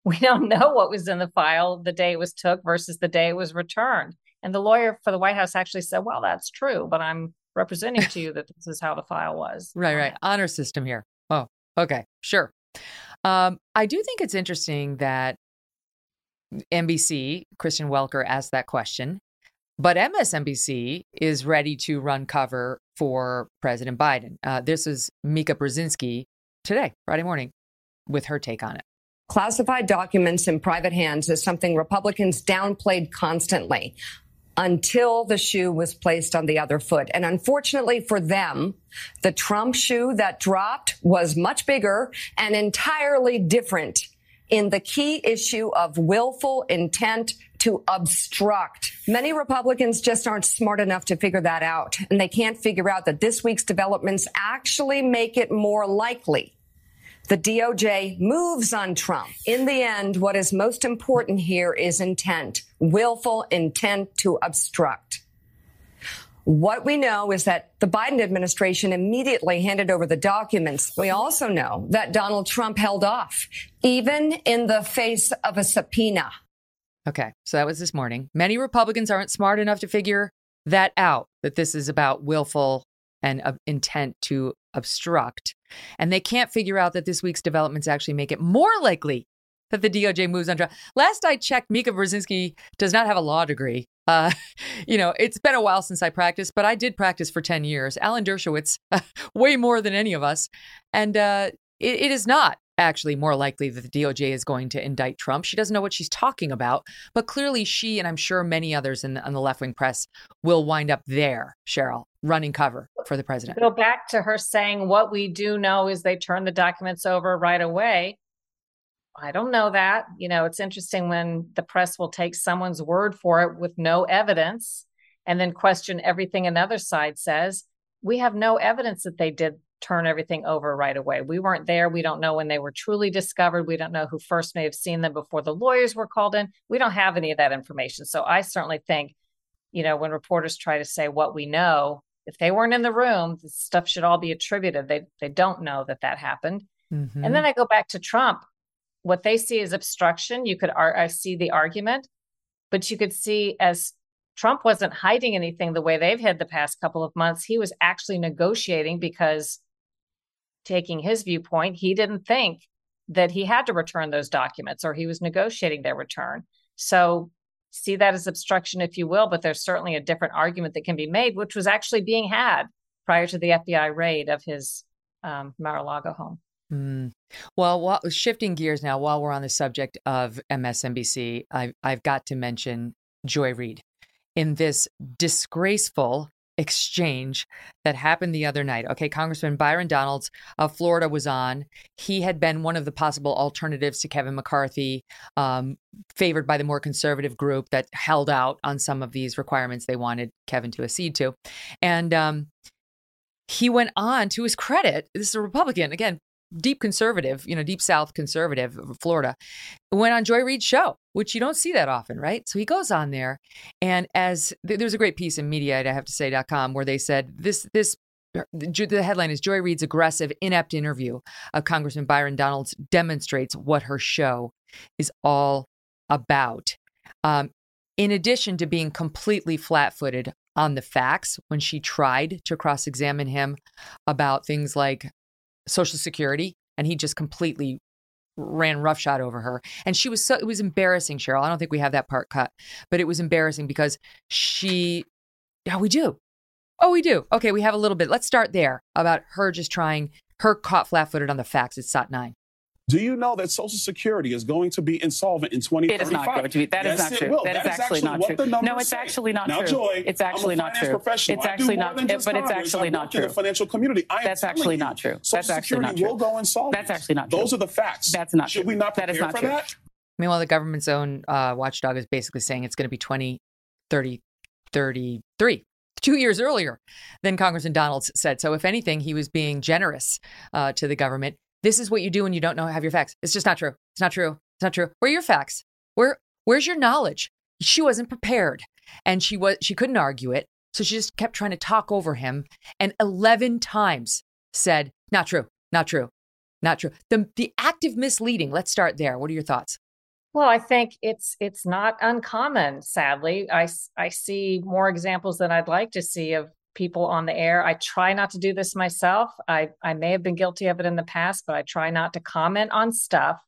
we don't know what was in the file the day it was took versus the day it was returned. And the lawyer for the White House actually said, well, that's true, but I'm representing to you that this is how the file was. Right. Honor system here. Oh, okay. Sure. I do think it's interesting that NBC, Kristen Welker, asked that question, but MSNBC is ready to run cover for President Biden. This is Mika Brzezinski today, Friday morning, with her take on it. Classified documents in private hands is something Republicans downplayed constantly until the shoe was placed on the other foot. And unfortunately for them, the Trump shoe that dropped was much bigger and entirely different in the key issue of willful intent to obstruct. Many Republicans just aren't smart enough to figure that out, and they can't figure out that this week's developments actually make it more likely the DOJ moves on Trump. In the end, what is most important here is intent, willful intent to obstruct. What we know is that the Biden administration immediately handed over the documents. We also know that Donald Trump held off, even in the face of a subpoena. Okay, so that was this morning. Many Republicans aren't smart enough to figure that out, that this is about willful and intent to obstruct. And they can't figure out that this week's developments actually make it more likely that the DOJ moves on Trump. Last I checked, Mika Brzezinski does not have a law degree. It's been a while since I practiced, but I did practice for 10 years. Alan Dershowitz, way more than any of us. And it is not actually more likely that the DOJ is going to indict Trump. She doesn't know what she's talking about, but clearly she, and I'm sure many others on the left-wing press, will wind up there, Sharyl, running cover for the president. Go back to her saying, what we do know is they turn the documents over right away. I don't know that. It's interesting when the press will take someone's word for it with no evidence and then question everything another side says. We have no evidence that they did turn everything over right away. We weren't there. We don't know when they were truly discovered. We don't know who first may have seen them before the lawyers were called in. We don't have any of that information. So I certainly think, when reporters try to say what we know, if they weren't in the room, this stuff should all be attributed. They don't know that happened. Mm-hmm. And then I go back to Trump. What they see as obstruction, I see the argument, but you could see as Trump wasn't hiding anything the way they've hid the past couple of months. He was actually negotiating because, taking his viewpoint, he didn't think that he had to return those documents, or he was negotiating their return. So see that as obstruction, if you will, but there's certainly a different argument that can be made, which was actually being had prior to the FBI raid of his Mar-a-Lago home. Mm. Well, shifting gears now, while we're on the subject of MSNBC, I've got to mention Joy Reid in this disgraceful exchange that happened the other night. Okay, Congressman Byron Donalds of Florida was on. He had been one of the possible alternatives to Kevin McCarthy, favored by the more conservative group that held out on some of these requirements they wanted Kevin to accede to. And he went on, to his credit, this is a Republican, again, deep conservative, deep South conservative of Florida, went on Joy Reid's show, which you don't see that often, right? So he goes on there, and as there's a great piece in media, I have to say.com, where they said this. The headline is, Joy Reid's aggressive, inept interview of Congressman Byron Donalds demonstrates what her show is all about. In addition to being completely flat-footed on the facts when she tried to cross-examine him about things like Social Security, and he just completely ran roughshod over her. And she was so, it was embarrassing, Sharyl. I don't think we have that part cut, but it was embarrassing because she, yeah, we do. Oh, we do. Okay, we have a little bit. Let's start there about her just trying, her caught flat-footed on the facts. It's SOT 9. Do you know that Social Security is going to be insolvent in 2035? It is not going to be. That yes, is not true. Will. That is actually not true. No, it's actually not true. Now, Joy, it's actually not true. It's actually not true. But it's actually not true. The financial community. That's actually not true. That's actually not true. Social Security will go insolvent. That's actually not true. Those are the facts. That's not true. Should we not prepare for that? Meanwhile, the government's own watchdog is basically saying it's going to be 2033. 2 years earlier than Congressman Donalds said. So if anything, he was being generous to the government. This is what you do when you don't know have your facts. It's just not true. It's not true. It's not true. Where are your facts? Where's your knowledge? She wasn't prepared, and she couldn't argue it. So she just kept trying to talk over him, and 11 times said, not true, not true, not true. The active misleading. Let's start there. What are your thoughts? Well, I think it's not uncommon, sadly. I see more examples than I'd like to see of people on the air. I try not to do this myself. I may have been guilty of it in the past, but I try not to comment on stuff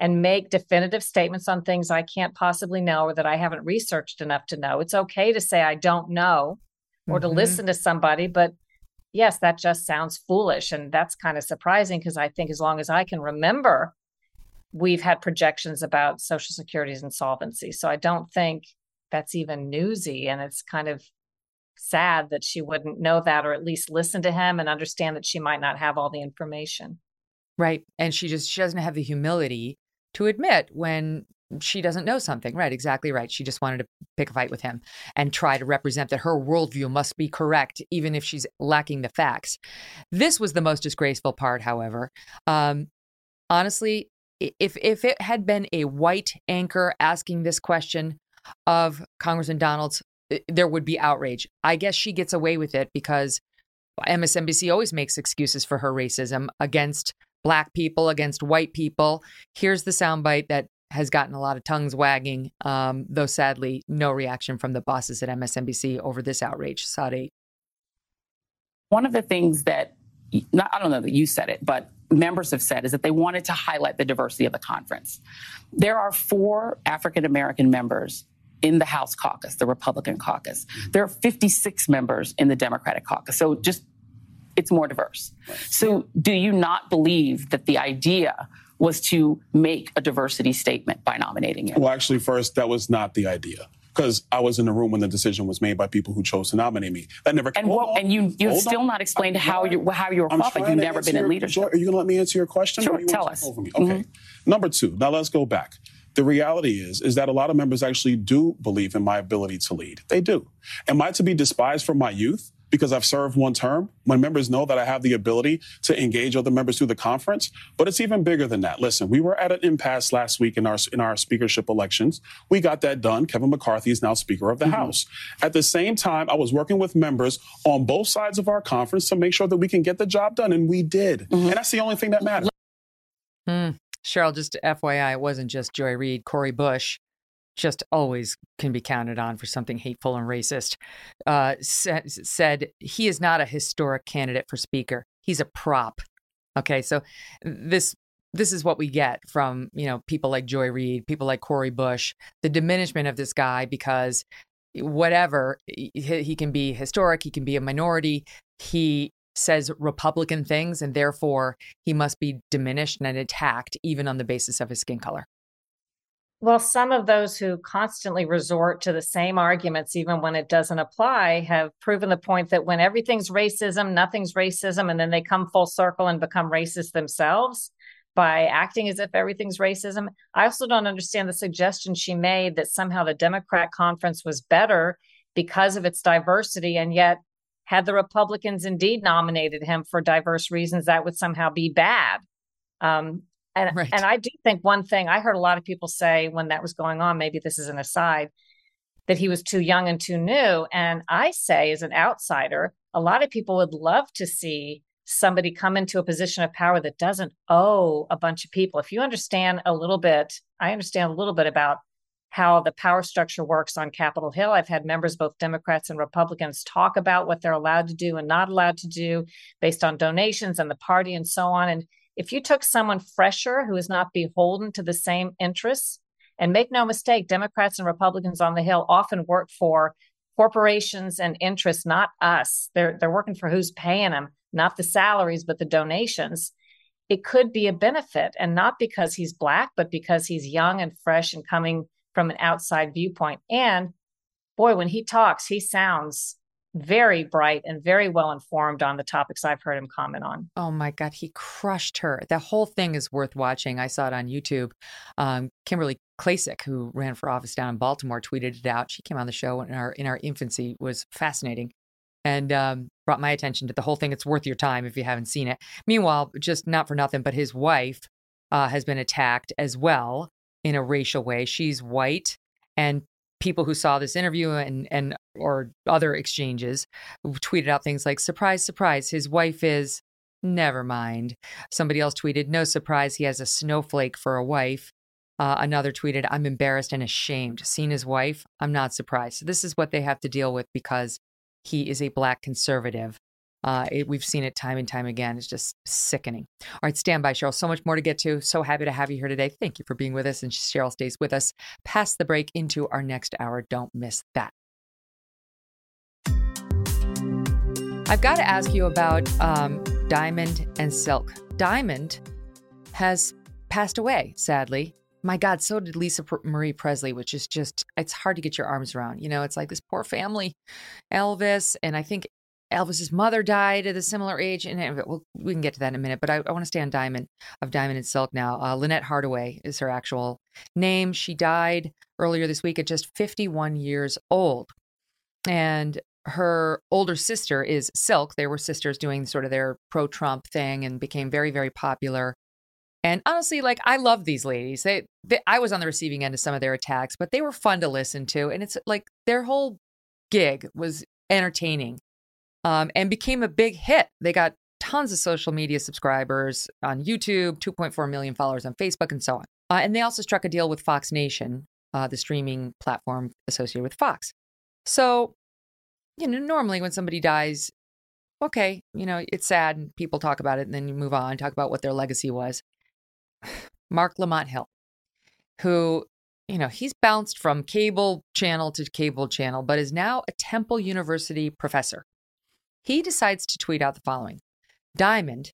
and make definitive statements on things I can't possibly know or that I haven't researched enough to know. It's okay to say I don't know or to listen to somebody, but yes, that just sounds foolish. And that's kind of surprising because I think as long as I can remember, we've had projections about Social Security's insolvency. So I don't think that's even newsy. And it's kind of sad that she wouldn't know that or at least listen to him and understand that she might not have all the information. Right. And she doesn't have the humility to admit when she doesn't know something. Right. Exactly right. She just wanted to pick a fight with him and try to represent that her worldview must be correct, even if she's lacking the facts. This was the most disgraceful part, however. Honestly, if it had been a white anchor asking this question of Congressman Donalds, there would be outrage. I guess she gets away with it because MSNBC always makes excuses for her racism against black people, against white people. Here's the soundbite that has gotten a lot of tongues wagging, though sadly, no reaction from the bosses at MSNBC over this outrage. SOT 8. One of the things that, I don't know that you said it, but members have said is that they wanted to highlight the diversity of the conference. There are 4 African-American members in the House caucus, the Republican caucus. There are 56 members in the Democratic caucus. So just, it's more diverse. Right. So do you not believe that the idea was to make a diversity statement by nominating him? Well, actually, first, that was not the idea, because I was in the room when the decision was made by people who chose to nominate me. That never came. And you've still not explained how you're qualified. You've never been in leadership. Joy, are you going to let me answer your question? Sure, tell us. Over me? Okay. Mm-hmm. Number 2, now let's go back. The reality is that a lot of members actually do believe in my ability to lead. They do. Am I to be despised for my youth because I've served one term? When members know that I have the ability to engage other members through the conference, but it's even bigger than that. Listen, we were at an impasse last week in our speakership elections. We got that done. Kevin McCarthy is now Speaker of the House. At the same time, I was working with members on both sides of our conference to make sure that we can get the job done, and we did. And that's the only thing that matters. Sharyl, just FYI, it wasn't just Joy Reid. Cori Bush just always can be counted on for something hateful and racist, said he is not a historic candidate for speaker. He's a prop. OK, so this is what we get from, people like Joy Reid, people like Cori Bush, the diminishment of this guy because whatever, he can be historic, he can be a minority, he says Republican things, and therefore he must be diminished and attacked even on the basis of his skin color. Well, some of those who constantly resort to the same arguments, even when it doesn't apply, have proven the point that when everything's racism, nothing's racism, and then they come full circle and become racist themselves by acting as if everything's racism. I also don't understand the suggestion she made that somehow the Democrat conference was better because of its diversity, and yet had the Republicans indeed nominated him for diverse reasons, that would somehow be bad. And I do think one thing, I heard a lot of people say when that was going on, maybe this is an aside, that he was too young and too new. And I say, as an outsider, a lot of people would love to see somebody come into a position of power that doesn't owe a bunch of people. If you understand a little bit about how the power structure works on Capitol Hill. I've had members, both Democrats and Republicans, talk about what they're allowed to do and not allowed to do based on donations and the party and so on. And if you took someone fresher who is not beholden to the same interests, and make no mistake, Democrats and Republicans on the Hill often work for corporations and interests, not us. They're working for who's paying them, not the salaries, but the donations. It could be a benefit, and not because he's Black, but because he's young and fresh and coming from an outside viewpoint. And boy, when he talks, he sounds very bright and very well informed on the topics I've heard him comment on. Oh my God, he crushed her. The whole thing is worth watching. I saw it on YouTube. Kimberly Klasick, who ran for office down in Baltimore, tweeted it out. She came on the show in our infancy, was fascinating, and brought my attention to the whole thing. It's worth your time if you haven't seen it. Meanwhile, just not for nothing, but his wife has been attacked as well in a racial way. She's white, and people who saw this interview and or other exchanges tweeted out things like, surprise, surprise, his wife is, never mind. Somebody else tweeted, no surprise, he has a snowflake for a wife. Another tweeted, I'm embarrassed and ashamed. Seen his wife, I'm not surprised. So this is what they have to deal with because he is a Black conservative. We've seen it time and time again. It's just sickening. All right, stand by, Sharyl. So much more to get to. So happy to have you here today. Thank you for being with us. And Sharyl stays with us past the break into our next hour. Don't miss that. I've got to ask you about Diamond and Silk. Diamond has passed away, sadly. My God, so did Lisa Marie Presley, which is just, it's hard to get your arms around. You know, it's like this poor family, Elvis, and I think Elvis's mother died at a similar age, and we can get to that in a minute. But I want to stay on Diamond and Silk now. Lynette Hardaway is her actual name. She died earlier this week at just 51 years old, and her older sister is Silk. They were sisters doing sort of their pro-Trump thing and became very, very popular. And honestly, like, I love these ladies. I was on the receiving end of some of their attacks, but they were fun to listen to, and it's like their whole gig was entertaining. And became a big hit. They got tons of social media subscribers on YouTube, 2.4 million followers on Facebook, and so on. And they also struck a deal with Fox Nation, the streaming platform associated with Fox. So, you know, normally when somebody dies, okay, you know, it's sad and people talk about it and then you move on, talk about what their legacy was. Mark Lamont Hill, who, you know, he's bounced from cable channel to cable channel, but is now a Temple University professor. He decides to tweet out the following. Diamond,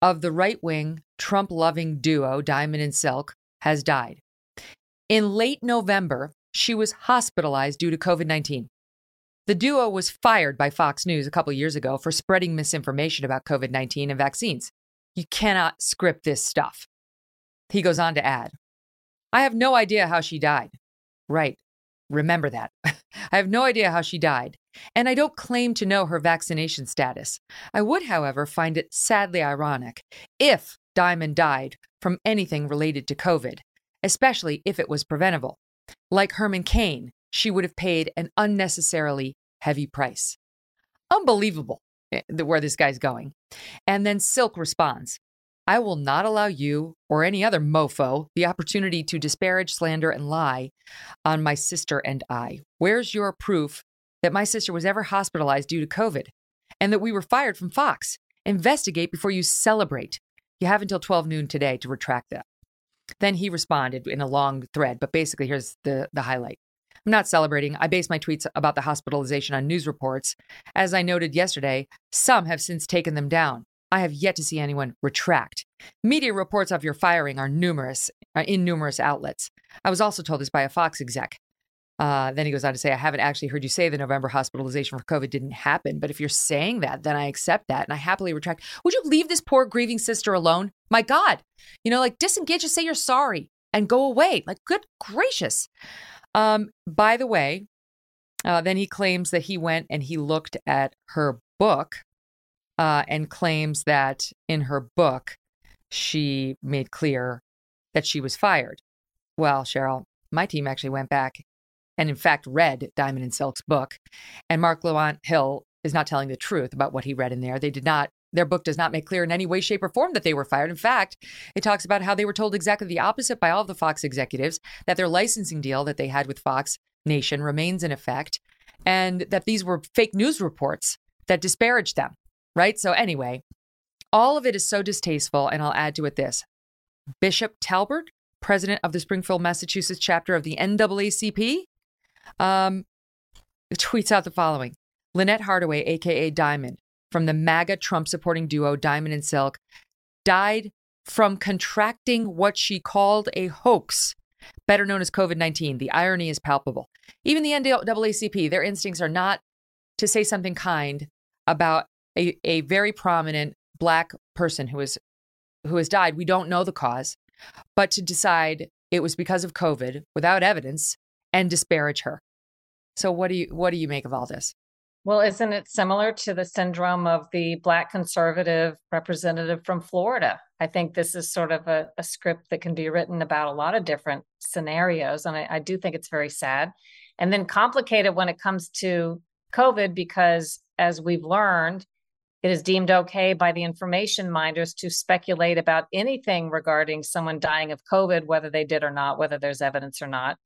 of the right-wing, Trump-loving duo Diamond and Silk, has died. In late November, she was hospitalized due to COVID-19. The duo was fired by Fox News a couple years ago for spreading misinformation about COVID-19 and vaccines. You cannot script this stuff. He goes on to add, I have no idea how she died. Right. Remember that. I have no idea how she died, and I don't claim to know her vaccination status. I would, however, find it sadly ironic if Diamond died from anything related to COVID, especially if it was preventable. Like Herman Cain, she would have paid an unnecessarily heavy price. Unbelievable where this guy's going. And then Silk responds, I will not allow you or any other mofo the opportunity to disparage, slander, and lie on my sister and I. Where's your proof that my sister was ever hospitalized due to COVID and that we were fired from Fox? Investigate before you celebrate. You have until 12 noon today to retract that. Then he responded in a long thread, but basically here's the highlight. I'm not celebrating. I base my tweets about the hospitalization on news reports. As I noted yesterday, some have since taken them down. I have yet to see anyone retract. Media reports of your firing are in numerous outlets. I was also told this by a Fox exec. Then he goes on to say, I haven't actually heard you say the November hospitalization for COVID didn't happen. But if you're saying that, then I accept that. And I happily retract. Would you leave this poor grieving sister alone? My God, you know, like, disengage and say you're sorry and go away. Like, good gracious. By the way, then he claims that he went and he looked at her book. And claims that in her book, she made clear that she was fired. Well, Sharyl, my team actually went back and, in fact, read Diamond and Silk's book. And Mark Lamont Hill is not telling the truth about what he read in there. They did not Their book does not make clear in any way, shape, or form that they were fired. In fact, it talks about how they were told exactly the opposite by all of the Fox executives, that their licensing deal that they had with Fox Nation remains in effect, and that these were fake news reports that disparaged them, right? So anyway, all of it is so distasteful, and I'll add to it this. Bishop Talbert, president of the Springfield, Massachusetts chapter of the NAACP, tweets out the following. Lynette Hardaway, a.k.a. Diamond, from the MAGA Trump-supporting duo Diamond and Silk, died from contracting what she called a hoax, better known as COVID-19. The irony is palpable. Even the NAACP, their instincts are not to say something kind about a very prominent Black person who has died. We don't know the cause, but to decide it was because of COVID without evidence and disparage her. So what do you make of all this? Well, isn't it similar to the syndrome of the Black conservative representative from Florida? I think this is sort of a script that can be written about a lot of different scenarios. And I do think it's very sad and then complicated when it comes to COVID, because as we've learned, it is deemed okay by the information minders to speculate about anything regarding someone dying of COVID, whether they did or not, whether there's evidence or not.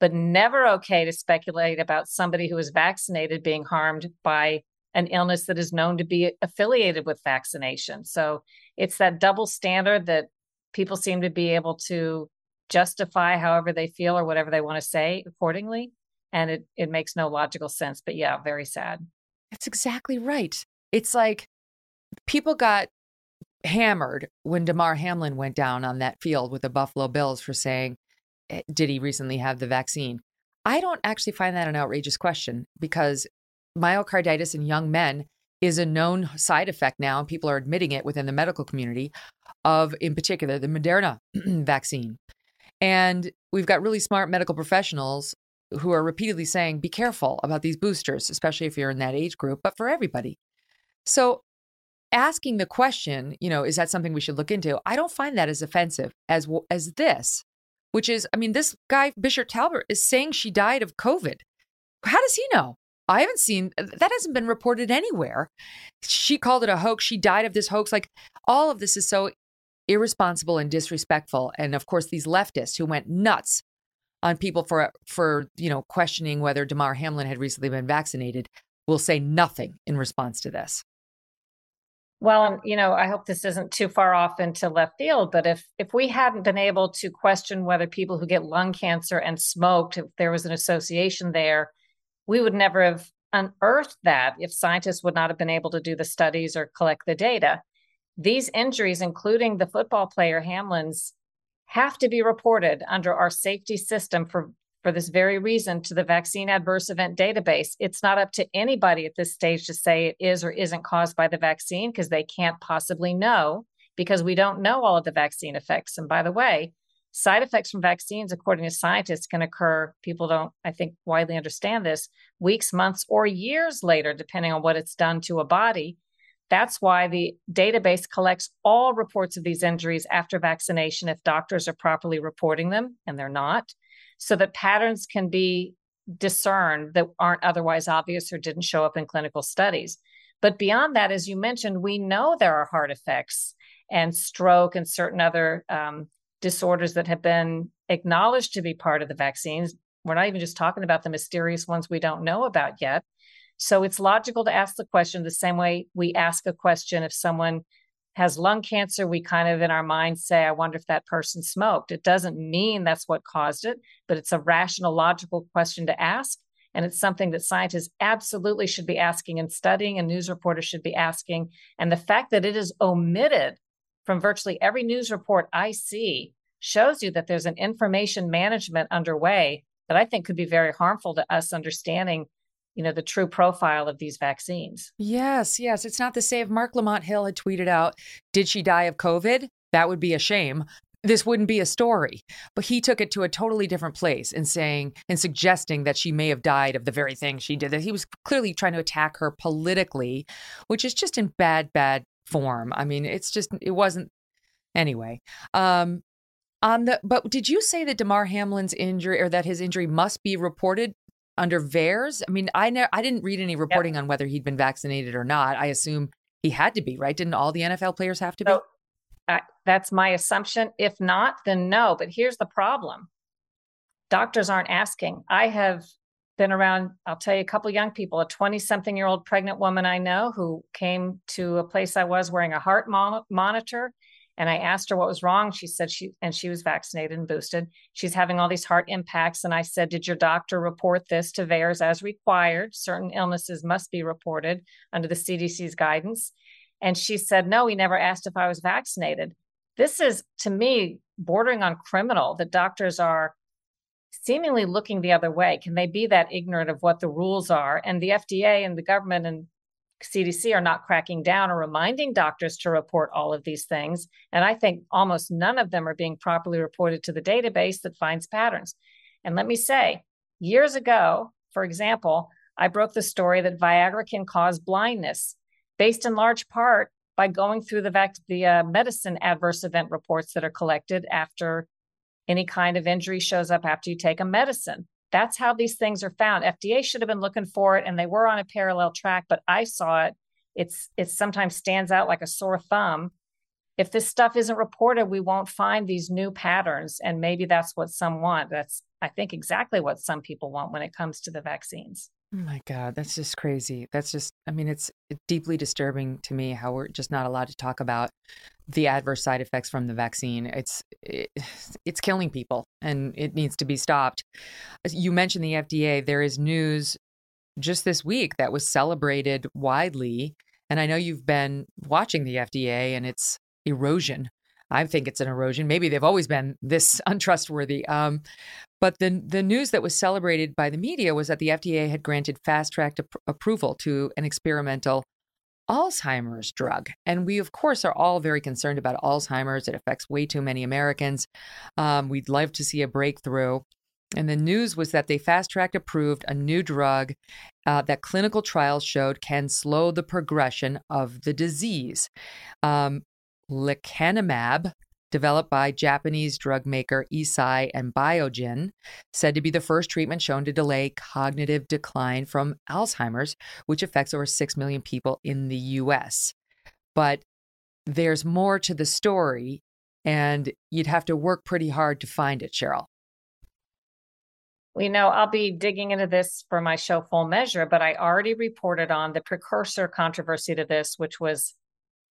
But never okay to speculate about somebody who is vaccinated being harmed by an illness that is known to be affiliated with vaccination. So it's that double standard that people seem to be able to justify however they feel or whatever they want to say accordingly. And it makes no logical sense. But yeah, very sad. That's exactly right. It's like people got hammered when Damar Hamlin went down on that field with the Buffalo Bills for saying, did he recently have the vaccine? I don't actually find that an outrageous question, because myocarditis in young men is a known side effect now, and people are admitting it within the medical community of, in particular, the Moderna vaccine. And we've got really smart medical professionals who are repeatedly saying, be careful about these boosters, especially if you're in that age group, but for everybody. So asking the question, is that something we should look into? I don't find that as offensive as this. Which is, this guy, Bishop Talbert, is saying she died of COVID. How does he know? I haven't seen, that hasn't been reported anywhere. She called it a hoax. She died of this hoax. Like, all of this is so irresponsible and disrespectful. And of course, these leftists who went nuts on people for questioning whether Damar Hamlin had recently been vaccinated will say nothing in response to this. Well, I hope this isn't too far off into left field, but if we hadn't been able to question whether people who get lung cancer and smoked, if there was an association there, we would never have unearthed that if scientists would not have been able to do the studies or collect the data. These injuries, including the football player Hamlin's, have to be reported under our safety system for this very reason to the vaccine adverse event database. It's not up to anybody at this stage to say it is or isn't caused by the vaccine, because they can't possibly know, because we don't know all of the vaccine effects. And by the way, side effects from vaccines, according to scientists, can occur, people don't, I think, widely understand this, weeks, months, or years later, depending on what it's done to a body. That's why the database collects all reports of these injuries after vaccination if doctors are properly reporting them, and they're not, so that patterns can be discerned that aren't otherwise obvious or didn't show up in clinical studies. But beyond that, as you mentioned, we know there are heart effects and stroke and certain other disorders that have been acknowledged to be part of the vaccines. We're not even just talking about the mysterious ones we don't know about yet. So it's logical to ask the question the same way we ask a question. If someone has lung cancer, we kind of in our mind say, I wonder if that person smoked. It doesn't mean that's what caused it, but it's a rational, logical question to ask. And it's something that scientists absolutely should be asking and studying, and news reporters should be asking. And the fact that it is omitted from virtually every news report I see shows you that there's an information management underway that I think could be very harmful to us understanding the true profile of these vaccines. Yes, yes. It's not the same. Mark Lamont Hill had tweeted out, did she die of COVID? That would be a shame. This wouldn't be a story. But he took it to a totally different place in saying and suggesting that she may have died of the very thing she did. That he was clearly trying to attack her politically, which is just in bad form. It wasn't. Anyway, but did you say that Damar Hamlin's injury, or that his injury, must be reported under VAERS? I didn't read any reporting on whether he'd been vaccinated or not. I assume He had to be, right? Didn't all the NFL players have to be? That's my assumption. If not, then no. But here's the problem. Doctors aren't asking. I have been around, I'll tell you, a couple of young people, a 20-something-year-old pregnant woman I know who came to a place I was wearing a heart monitor, and I asked her what was wrong. She said she was vaccinated and boosted. She's having all these heart impacts. And I said, did your doctor report this to VAERS as required? Certain illnesses must be reported under the CDC's guidance. And she said, no, he never asked if I was vaccinated. This is, to me, bordering on criminal that doctors are seemingly looking the other way. Can they be that ignorant of what the rules are? And the FDA and the government and CDC are not cracking down or reminding doctors to report all of these things. And I think almost none of them are being properly reported to the database that finds patterns. And let me say, years ago, for example, I broke the story that Viagra can cause blindness based in large part by going through the medicine adverse event reports that are collected after any kind of injury shows up after you take a medicine. That's how these things are found. FDA should have been looking for it, and they were on a parallel track, but I saw it. It sometimes stands out like a sore thumb. If this stuff isn't reported, we won't find these new patterns, and maybe that's what some want. That's, I think, exactly what some people want when it comes to the vaccines. Oh my God, that's just crazy. That's just, I mean, it's deeply disturbing to me how we're just not allowed to talk about the adverse side effects from the vaccine. It's killing people and it needs to be stopped. You mentioned the FDA. There is news just this week that was celebrated widely. And I know you've been watching the FDA and its erosion. I think it's an erosion. Maybe they've always been this untrustworthy. But the news that was celebrated by the media was that the FDA had granted fast-track approval to an experimental Alzheimer's drug. And we, of course, are all very concerned about Alzheimer's. It affects way too many Americans. We'd love to see a breakthrough. And the news was that they fast-tracked approved a new drug that clinical trials showed can slow the progression of the disease. Lecanemab, developed by Japanese drug maker Eisai and Biogen, said to be the first treatment shown to delay cognitive decline from Alzheimer's, which affects over 6 million people in the U.S. But there's more to the story, and you'd have to work pretty hard to find it, Sharyl. We know I'll be digging into this for my show Full Measure, but I already reported on the precursor controversy to this, which was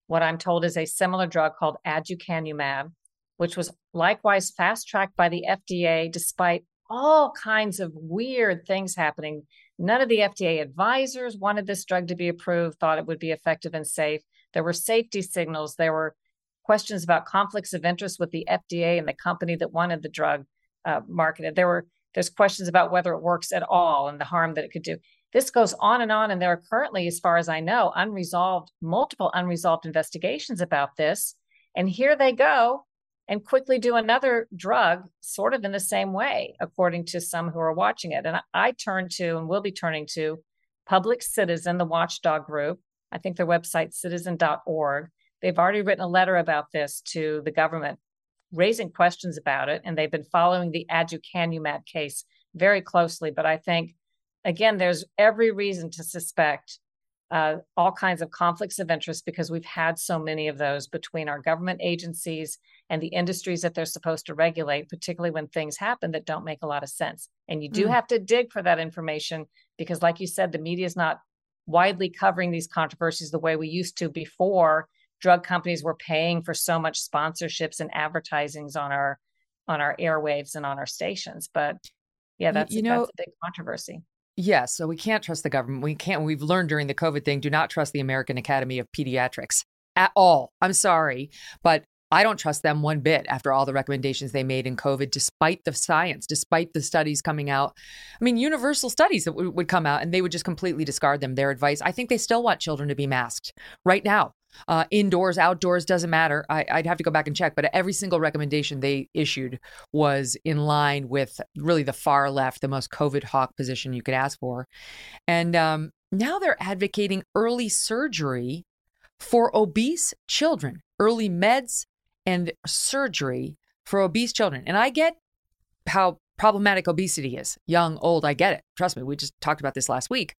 what I'm told is a similar drug called aducanumab, which was likewise fast-tracked by the FDA despite all kinds of weird things happening. None of the FDA advisors wanted this drug to be approved, thought it would be effective and safe. There were safety signals. There were questions about conflicts of interest with the FDA and the company that wanted the drug marketed. There's questions about whether it works at all and the harm that it could do. This goes on, and there are currently, as far as I know, multiple unresolved investigations about this. And here they go and quickly do another drug sort of in the same way, according to some who are watching it. And I turn to, and will be turning to, Public Citizen, the watchdog group. I think their website, citizen.org. They've already written a letter about this to the government, raising questions about it. And they've been following the aducanumab case very closely. But I think, again, there's every reason to suspect all kinds of conflicts of interest because we've had so many of those between our government agencies and the industries that they're supposed to regulate, particularly when things happen that don't make a lot of sense. And you do have to dig for that information because, like you said, the media is not widely covering these controversies the way we used to before drug companies were paying for so much sponsorships and advertisings on our airwaves and on our stations. But yeah, that's a big controversy. Yes. So we can't trust the government. We've learned during the COVID thing, do not trust the American Academy of Pediatrics at all. I'm sorry, but I don't trust them one bit after all the recommendations they made in COVID, despite the science, despite the studies coming out. I mean, universal studies that would come out and they would just completely discard them, their advice. I think they still want children to be masked right now. Indoors, outdoors, doesn't matter. I'd have to go back and check. But every single recommendation they issued was in line with really the far left, the most COVID hawk position you could ask for. And now they're advocating early surgery for obese children, early meds and surgery for obese children. And I get how problematic obesity is. Young, old, I get it. Trust me, we just talked about this last week.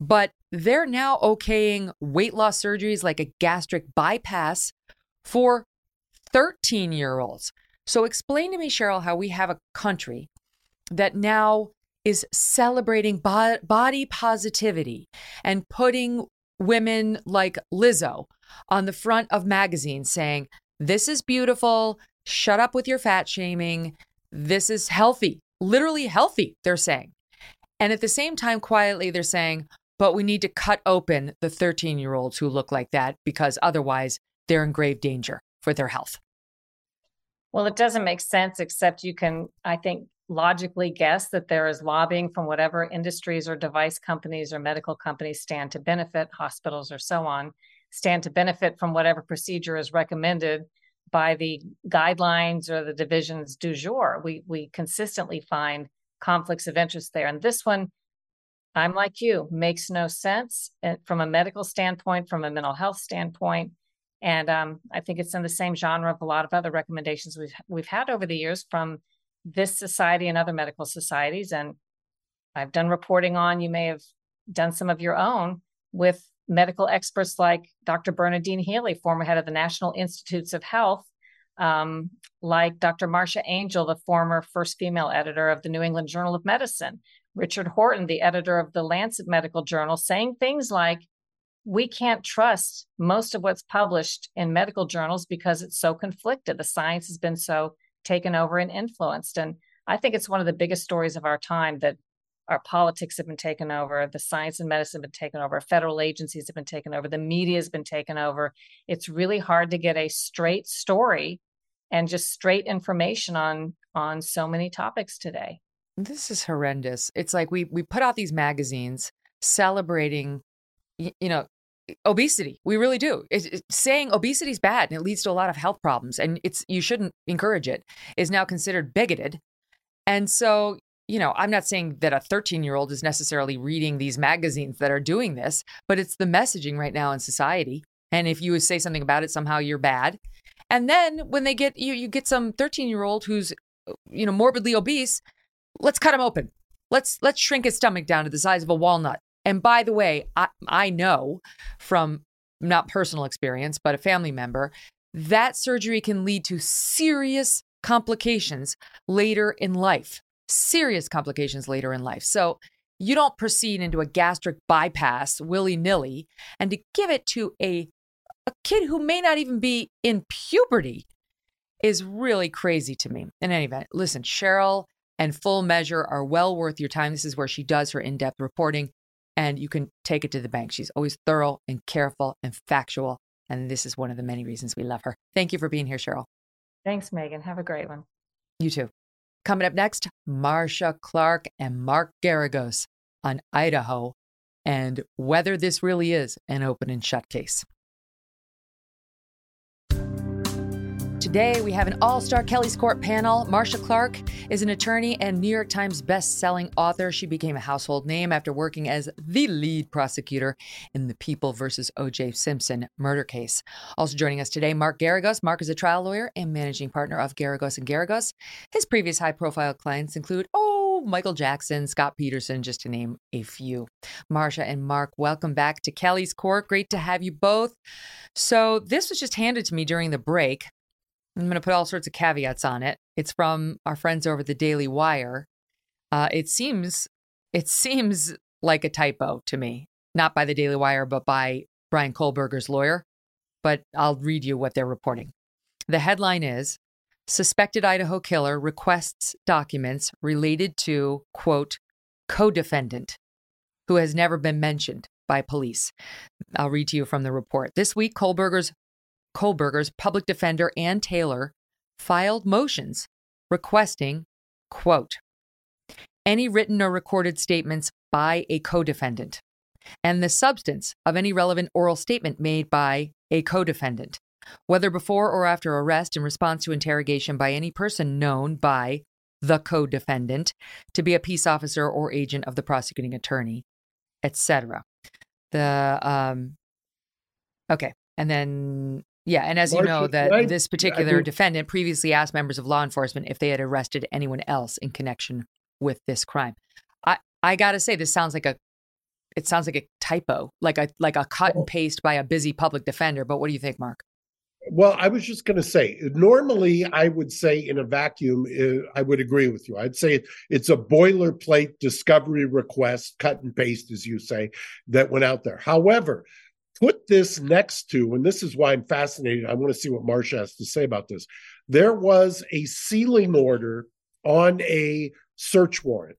But they're now okaying weight loss surgeries like a gastric bypass for 13-year-olds. So explain to me, Sharyl, how we have a country that now is celebrating body positivity and putting women like Lizzo on the front of magazines saying, this is beautiful, shut up with your fat shaming, this is healthy, literally healthy, they're saying. And at the same time, quietly, they're saying, but we need to cut open the 13-year-olds who look like that because otherwise they're in grave danger for their health. Well, it doesn't make sense, except you can, I think, logically guess that there is lobbying from whatever industries or device companies or medical companies stand to benefit, hospitals or so on, stand to benefit from whatever procedure is recommended by the guidelines or the divisions du jour. We consistently find conflicts of interest there. And this one, I'm like you, makes no sense from a medical standpoint, from a mental health standpoint. And I think it's in the same genre of a lot of other recommendations we've had over the years from this society and other medical societies. And I've done reporting on, you may have done some of your own, with medical experts like Dr. Bernadine Healy, former head of the National Institutes of Health, like Dr. Marcia Angell, the former first female editor of the New England Journal of Medicine, Richard Horton, the editor of the Lancet Medical Journal, saying things like, we can't trust most of what's published in medical journals because it's so conflicted. The science has been so taken over and influenced. And I think it's one of the biggest stories of our time that our politics have been taken over, the science and medicine have been taken over, federal agencies have been taken over, the media has been taken over. It's really hard to get a straight story and just straight information on so many topics today. This is horrendous. It's like we put out these magazines celebrating, you know, obesity. We really do. It's saying obesity is bad and it leads to a lot of health problems and you shouldn't encourage it is now considered bigoted. And so, you know, I'm not saying that a 13-year-old is necessarily reading these magazines that are doing this, but it's the messaging right now in society. And if you say something about it, somehow you're bad. And then when they get you get some 13-year-old who's, you know, morbidly obese. Let's cut him open. Let's shrink his stomach down to the size of a walnut. And by the way, I know from not personal experience, but a family member, that surgery can lead to serious complications later in life. Serious complications later in life. So you don't proceed into a gastric bypass willy-nilly, and to give it to a kid who may not even be in puberty is really crazy to me. In any event, listen, Sharyl and Full Measure are well worth your time. This is where she does her in-depth reporting, and you can take it to the bank. She's always thorough and careful and factual, and this is one of the many reasons we love her. Thank you for being here, Sharyl. Thanks, Megyn. Have a great one. You too. Coming up next, Marcia Clark and Mark Geragos on Idaho and whether this really is an open and shut case. Today, we have an all-star Kelly's Court panel. Marcia Clark is an attorney and New York Times best-selling author. She became a household name after working as the lead prosecutor in the People versus O.J. Simpson murder case. Also joining us today, Mark Geragos. Mark is a trial lawyer and managing partner of Geragos & Geragos. His previous high-profile clients include, Michael Jackson, Scott Peterson, just to name a few. Marcia and Mark, welcome back to Kelly's Court. Great to have you both. So this was just handed to me during the break. I'm going to put all sorts of caveats on it. It's from our friends over the Daily Wire. It seems like a typo to me, not by the Daily Wire, but by Brian Kohlberger's lawyer. But I'll read you what they're reporting. The headline is, Suspected Idaho Killer Requests Documents Related to, quote, co-defendant, who has never been mentioned by police. I'll read to you from the report. This week, Kohlberger's public defender Ann Taylor filed motions requesting, quote, any written or recorded statements by a co-defendant and the substance of any relevant oral statement made by a co-defendant, whether before or after arrest in response to interrogation by any person known by the co-defendant to be a peace officer or agent of the prosecuting attorney, etc. And as Marcia, you know, this particular defendant previously asked members of law enforcement if they had arrested anyone else in connection with this crime. I got to say, this sounds like a it sounds like a typo, like a cut and paste by a busy public defender. But what do you think, Mark? Well, I was just going to say, normally I would say in a vacuum, I would agree with you. I'd say it's a boilerplate discovery request, cut and paste, as you say, that went out there. However, put this next to, and this is why I'm fascinated. I want to see what Marcia has to say about this. There was a sealing order on a search warrant,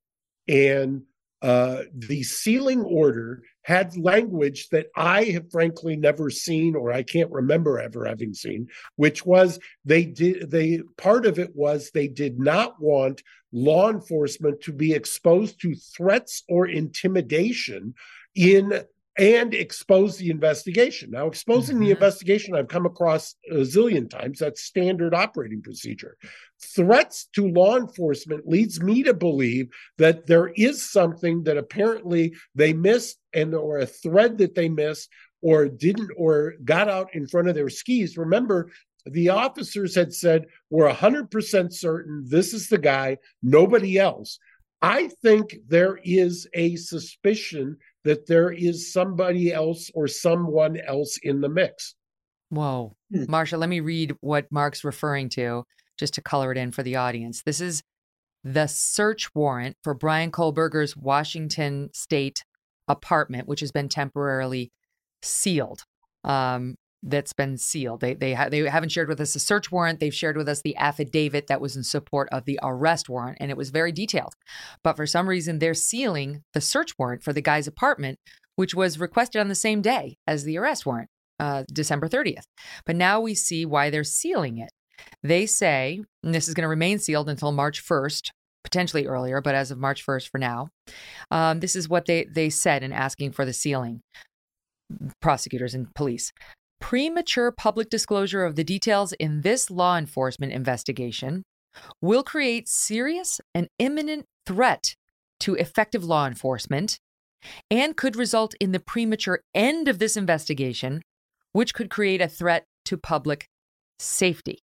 and the sealing order had language that I have frankly never seen, or I can't remember ever having seen, which was part of it was they did not want law enforcement to be exposed to threats or intimidation and expose the investigation. Now, exposing the investigation, I've come across a zillion times. That's standard operating procedure. Threats to law enforcement leads me to believe that there is something that apparently they missed, and or a thread that they missed or didn't, or got out in front of their skis. Remember, the officers had said, we're 100% certain this is the guy, nobody else. I think there is a suspicion that there is somebody else or someone else in the mix. Whoa. Marcia, let me read what Mark's referring to just to color it in for the audience. This is the search warrant for Brian Kohlberger's Washington State apartment, which has been temporarily sealed. That's been sealed. They haven't shared with us the search warrant. They've shared with us the affidavit that was in support of the arrest warrant, and it was very detailed. But for some reason, they're sealing the search warrant for the guy's apartment, which was requested on the same day as the arrest warrant, December 30th. But now we see why they're sealing it. They say, and this is going to remain sealed until March 1st, potentially earlier, but as of March 1st for now, this is what they said in asking for the sealing, prosecutors and police. Premature public disclosure of the details in this law enforcement investigation will create serious and imminent threat to effective law enforcement and could result in the premature end of this investigation, which could create a threat to public safety.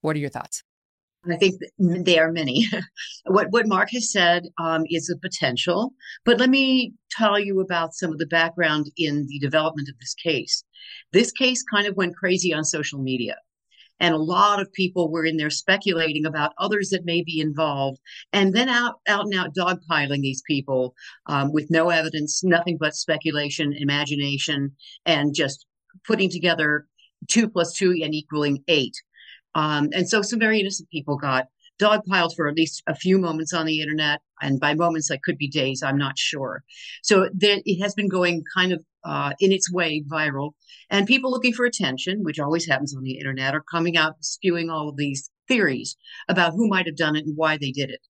What are your thoughts? I think they are many. What Mark has said is a potential, but let me tell you about some of the background in the development of this case. This case kind of went crazy on social media, and a lot of people were in there speculating about others that may be involved, and then out and out dogpiling these people with no evidence, nothing but speculation, imagination, and just putting together 2 + 2 = 8. And so some very innocent people got dogpiled for at least a few moments on the internet. And by moments, that could be days, I'm not sure. So it has been going kind of in its way viral. And people looking for attention, which always happens on the internet, are coming out spewing all of these theories about who might have done it and why they did it.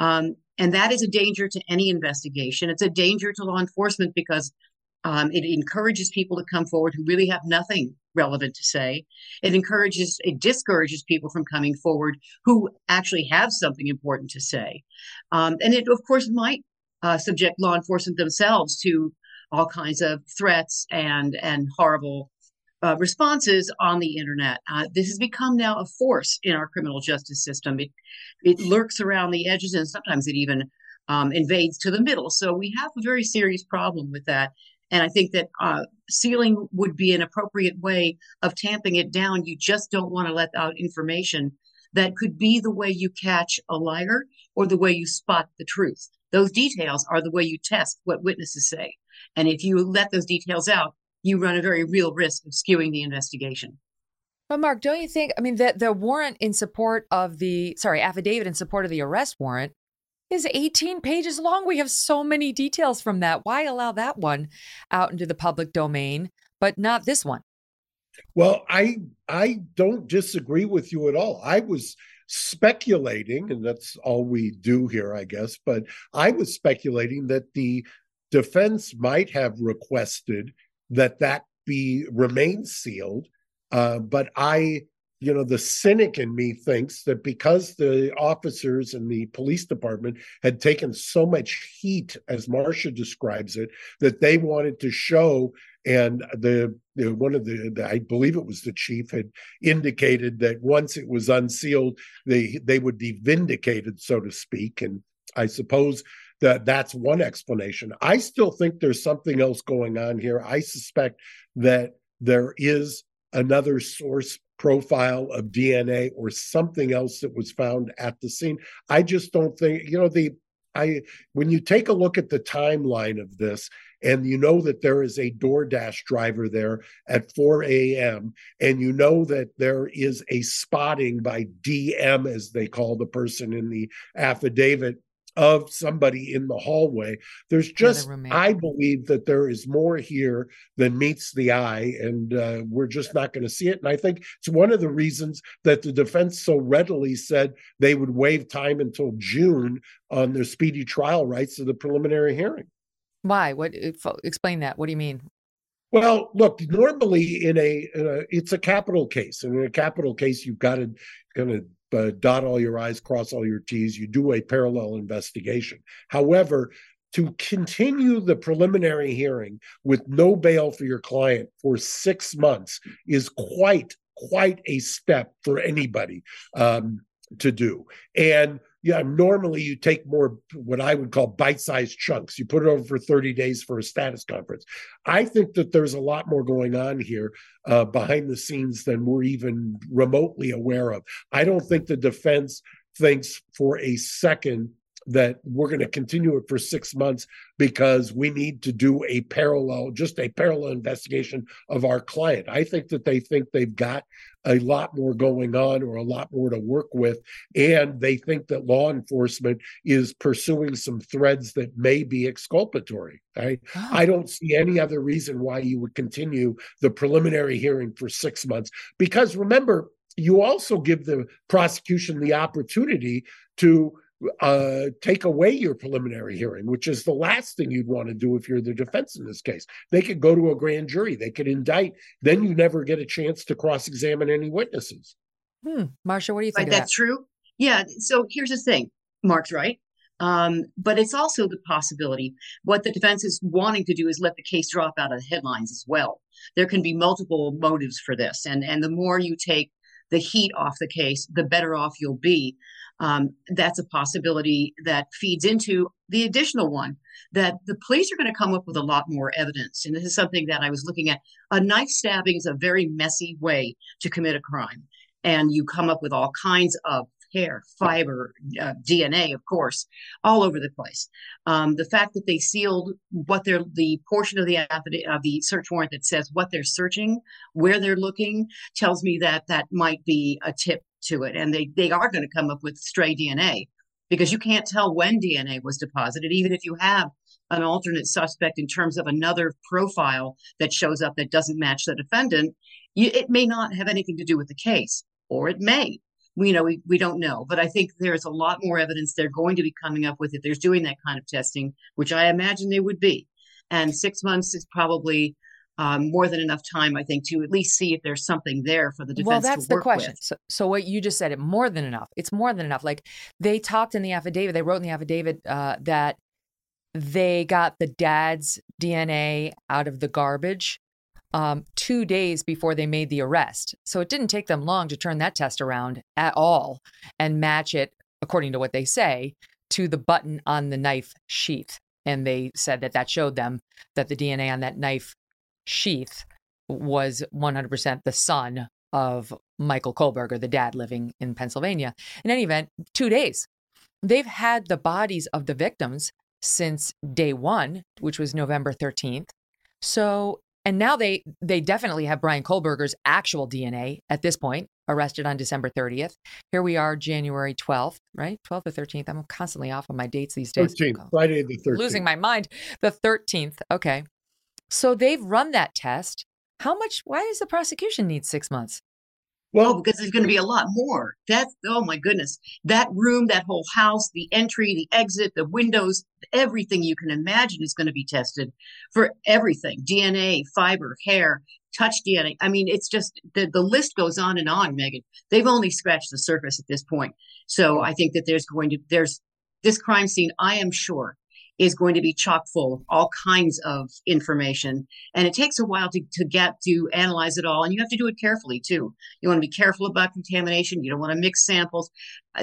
And that is a danger to any investigation. It's a danger to law enforcement because it encourages people to come forward who really have nothing relevant to say. It discourages people from coming forward who actually have something important to say. And it, of course, might subject law enforcement themselves to all kinds of threats and horrible responses on the internet. This has become now a force in our criminal justice system. It lurks around the edges, and sometimes it even invades to the middle. So we have a very serious problem with that. And I think that sealing would be an appropriate way of tamping it down. You just don't want to let out information that could be the way you catch a liar or the way you spot the truth. Those details are the way you test what witnesses say. And if you let those details out, you run a very real risk of skewing the investigation. But Mark, don't you think, I mean, that the warrant in support of affidavit in support of the arrest warrant is 18 pages long. We have so many details from that. Why allow that one out into the public domain, but not this one? Well, I don't disagree with you at all. I was speculating, and that's all we do here, I guess, but I was speculating that the defense might have requested that be remain sealed, but the cynic in me thinks that because the officers and the police department had taken so much heat, as Marcia describes it, that they wanted to show, and I believe it was the chief, had indicated that once it was unsealed, they would be vindicated, so to speak, and I suppose that that's one explanation. I still think there's something else going on here. I suspect that there is another source profile of DNA or something else that was found at the scene. I just don't think, when you take a look at the timeline of this, and you know that there is a DoorDash driver there at 4 a.m., and you know that there is a spotting by DM, as they call the person in the affidavit, of somebody in the hallway. There's just, I believe that there is more here than meets the eye, and we're just not going to see it. And I think it's one of the reasons that the defense so readily said they would waive time until June on their speedy trial rights of the preliminary hearing. Why? What? Explain that. What do you mean? Well, look, normally it's a capital case. And in a capital case, you've got to kind of dot all your I's, cross all your T's. You do a parallel investigation. However, to continue the preliminary hearing with no bail for your client for 6 months is quite a step for anybody to do. And yeah, normally you take more what I would call bite-sized chunks. You put it over for 30 days for a status conference. I think that there's a lot more going on here behind the scenes than we're even remotely aware of. I don't think the defense thinks for a second that we're going to continue it for 6 months because we need to do a parallel investigation of our client. I think that they think they've got a lot more going on or a lot more to work with. And they think that law enforcement is pursuing some threads that may be exculpatory. Right? Oh. I don't see any other reason why you would continue the preliminary hearing for 6 months, because remember, you also give the prosecution the opportunity to take away your preliminary hearing, which is the last thing you'd want to do if you're the defense in this case. They could go to a grand jury, they could indict, then you never get a chance to cross-examine any witnesses. Marcia, what do you think? Right, that's true. Yeah. So here's the thing. Mark's right. But it's also the possibility. What the defense is wanting to do is let the case drop out of the headlines as well. There can be multiple motives for this. And the more you take the heat off the case, the better off you'll be. That's a possibility that feeds into the additional one, that the police are going to come up with a lot more evidence. And this is something that I was looking at. A knife stabbing is a very messy way to commit a crime. And you come up with all kinds of hair, fiber, DNA, of course, all over the place. The fact that they sealed the portion of the search warrant that says what they're searching, where they're looking, tells me that might be a tip to it. And they are going to come up with stray DNA, because you can't tell when DNA was deposited, even if you have an alternate suspect in terms of another profile that shows up that doesn't match the defendant. It may not have anything to do with the case, or it may. We don't know, but I think there's a lot more evidence they're going to be coming up with if they're doing that kind of testing, which I imagine they would be. And 6 months is probably more than enough time, I think, to at least see if there's something there for the defense to work with. Well, that's the question. So what you just said, more than enough. It's more than enough. Like, they wrote in the affidavit that they got the dad's DNA out of the garbage 2 days before they made the arrest. So it didn't take them long to turn that test around at all and match it, according to what they say, to the button on the knife sheath. And they said that showed them that the DNA on that knife sheath was 100% the son of Michael Kohlberger, the dad living in Pennsylvania. In any event, 2 days. They've had the bodies of the victims since day one, which was November 13th. So, and now they definitely have Brian Kohlberger's actual DNA at this point, arrested on December 30th. Here we are, January 12th, right? 12th or 13th. I'm constantly off on my dates these days. 13th, Friday the 13th. Losing my mind. The 13th. Okay. So they've run that test. Why does the prosecution need 6 months? Well, because there's going to be a lot more. Oh my goodness. That room, that whole house, the entry, the exit, the windows, everything you can imagine is going to be tested for everything. DNA, fiber, hair, touch DNA. I mean, it's just the list goes on and on, Megyn. They've only scratched the surface at this point. So I think that there's this crime scene, I am sure, is going to be chock full of all kinds of information. And it takes a while to analyze it all. And you have to do it carefully, too. You want to be careful about contamination. You don't want to mix samples.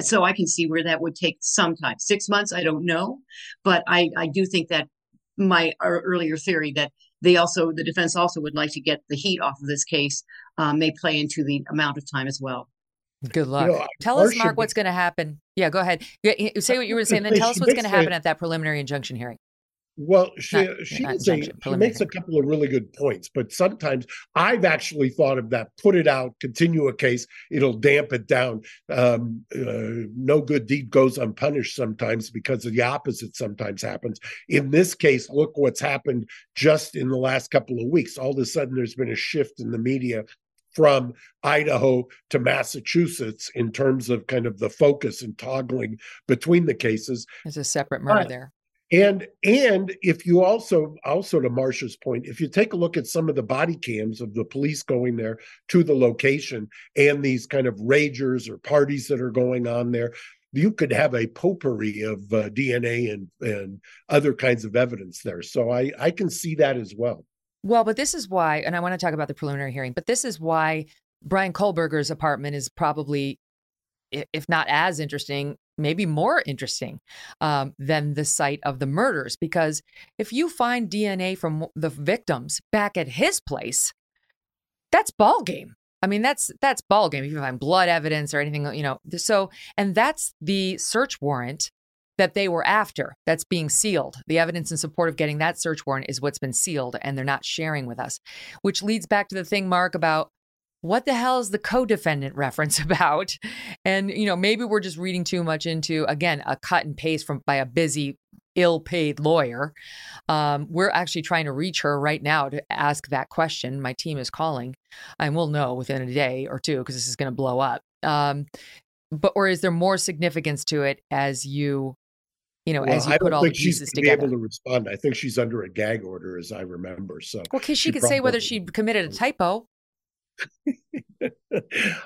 So I can see where that would take some time. 6 months, I don't know. But I do think that my earlier theory that the defense also would like to get the heat off of this case may play into the amount of time as well. Good luck. Tell us, Mark, what's going to happen. Yeah, go ahead. Say what you were saying, then tell us what's going to happen at that preliminary injunction hearing. Well, she makes a couple of really good points, but sometimes I've actually thought of that. Put it out, continue a case, it'll damp it down. No good deed goes unpunished sometimes because of the opposite sometimes happens. In this case, look what's happened just in the last couple of weeks. All of a sudden, there's been a shift in the media from Idaho to Massachusetts in terms of kind of the focus and toggling between the cases. There's a separate murder there. And if you also to Marcia's point, if you take a look at some of the body cams of the police going there to the location and these kind of ragers or parties that are going on there, you could have a potpourri of DNA and other kinds of evidence there. So I can see that as well. Well, but this is why, and I want to talk about the preliminary hearing, but this is why Brian Kohlberger's apartment is probably, if not as interesting, maybe more interesting than the site of the murders. Because if you find DNA from the victims back at his place, that's ballgame. I mean, that's ballgame. If you find blood evidence or anything, you know, so, and that's the search warrant that they were after that's being sealed. The evidence in support of getting that search warrant is what's been sealed and they're not sharing with us, which leads back to the thing, Mark, about what the hell is the co-defendant reference about? And, you know, maybe we're just reading too much into, again, a cut and paste by a busy, ill-paid lawyer. We're actually trying to reach her right now to ask that question. My team is calling and we'll know within a day or two because this is going to blow up. Or is there more significance to it as you... as you put all the pieces together. I don't think she's able to respond. I think she's under a gag order, as I remember. So, well, because she could say whether she committed a typo.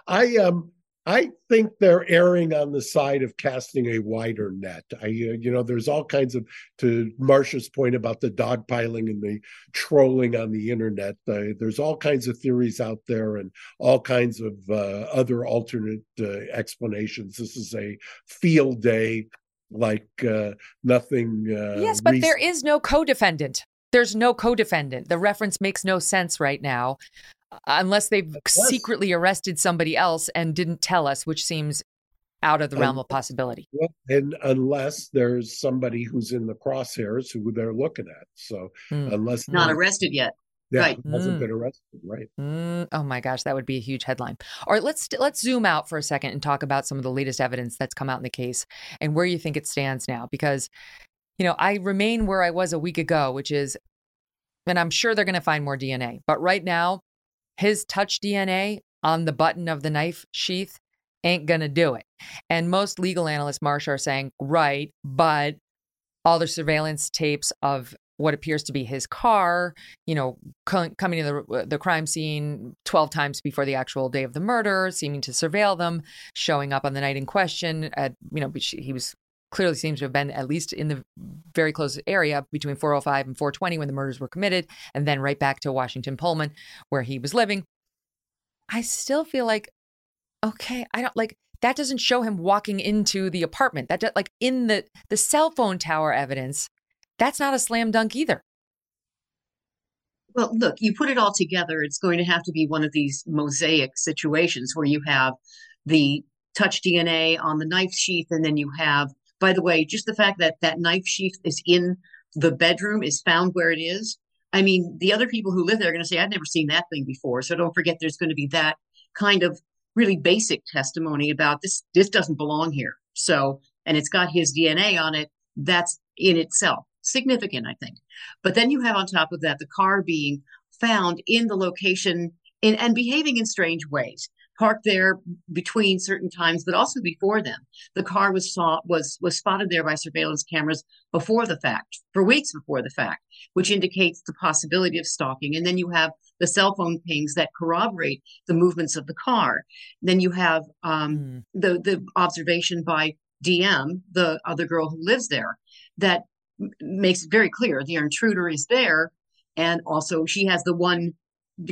I think they're erring on the side of casting a wider net. There's all kinds of, to Marcia's point about the dogpiling and the trolling on the internet, there's all kinds of theories out there and all kinds of other alternate explanations. This is a field day. Nothing. Yes, but there is no co-defendant. There's no co-defendant. The reference makes no sense right now, unless they've secretly arrested somebody else and didn't tell us, which seems out of the realm of possibility. And unless there's somebody who's in the crosshairs who they're looking at. So unless not arrested yet. Yeah, right. Hasn't been arrested, right? Oh my gosh, that would be a huge headline. All right, let's zoom out for a second and talk about some of the latest evidence that's come out in the case and where you think it stands now. Because, you know, I remain where I was a week ago, which is, and I'm sure they're going to find more DNA. But right now, his touch DNA on the button of the knife sheath ain't going to do it. And most legal analysts, Marcia, are saying, right, but all the surveillance tapes of what appears to be his car, you know, coming to the crime scene 12 times before the actual day of the murder, seeming to surveil them, showing up on the night in question. He was clearly seems to have been at least in the very close area between 405 and 420 when the murders were committed, and then right back to Washington Pullman where he was living. I still feel like, okay, I don't like. That doesn't show him walking into the apartment. In the cell phone tower evidence. That's not a slam dunk either. Well, look, you put it all together, it's going to have to be one of these mosaic situations where you have the touch DNA on the knife sheath. And then you have, by the way, just the fact that that knife sheath is in the bedroom, is found where it is. I mean, the other people who live there are going to say, I've never seen that thing before. So don't forget, there's going to be that kind of really basic testimony about this. This doesn't belong here. So, and it's got his DNA on it. That's in itself significant, I think. But then you have on top of that, the car being found in the location and behaving in strange ways, parked there between certain times, but also before them. The car was spotted there by surveillance cameras before the fact, for weeks before the fact, which indicates the possibility of stalking. And then you have the cell phone pings that corroborate the movements of the car. Then you have the observation by DM, the other girl who lives there, that makes it very clear the intruder is there. And also she has the one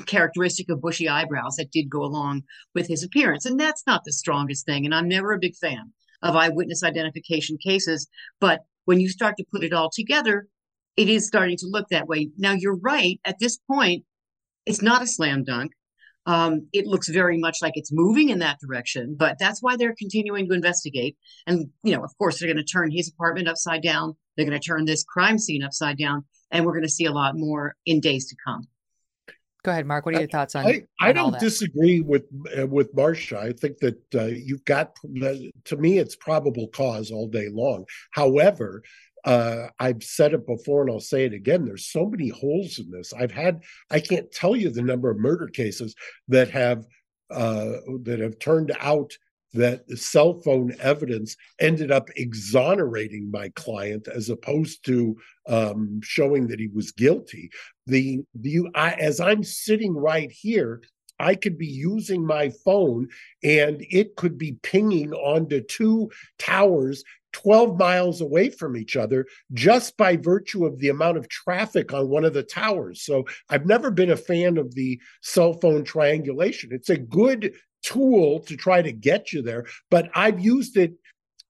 characteristic of bushy eyebrows that did go along with his appearance. And that's not the strongest thing. And I'm never a big fan of eyewitness identification cases. But when you start to put it all together, it is starting to look that way. Now, you're right. At this point, it's not a slam dunk. It looks very much like it's moving in that direction, but that's why they're continuing to investigate. And, you know, of course, they're going to turn his apartment upside down. They're going to turn this crime scene upside down. And we're going to see a lot more in days to come. Go ahead, Mark. What are your thoughts on that? I don't disagree with Marcia. I think that you've got, to me, it's probable cause all day long. However, I've said it before and I'll say it again. There's so many holes in this. I can't tell you the number of murder cases that have turned out that cell phone evidence ended up exonerating my client as opposed to showing that he was guilty. As I'm sitting right here, I could be using my phone and it could be pinging onto two towers 12 miles away from each other just by virtue of the amount of traffic on one of the towers. So I've never been a fan of the cell phone triangulation. It's a good tool to try to get you there, but I've used it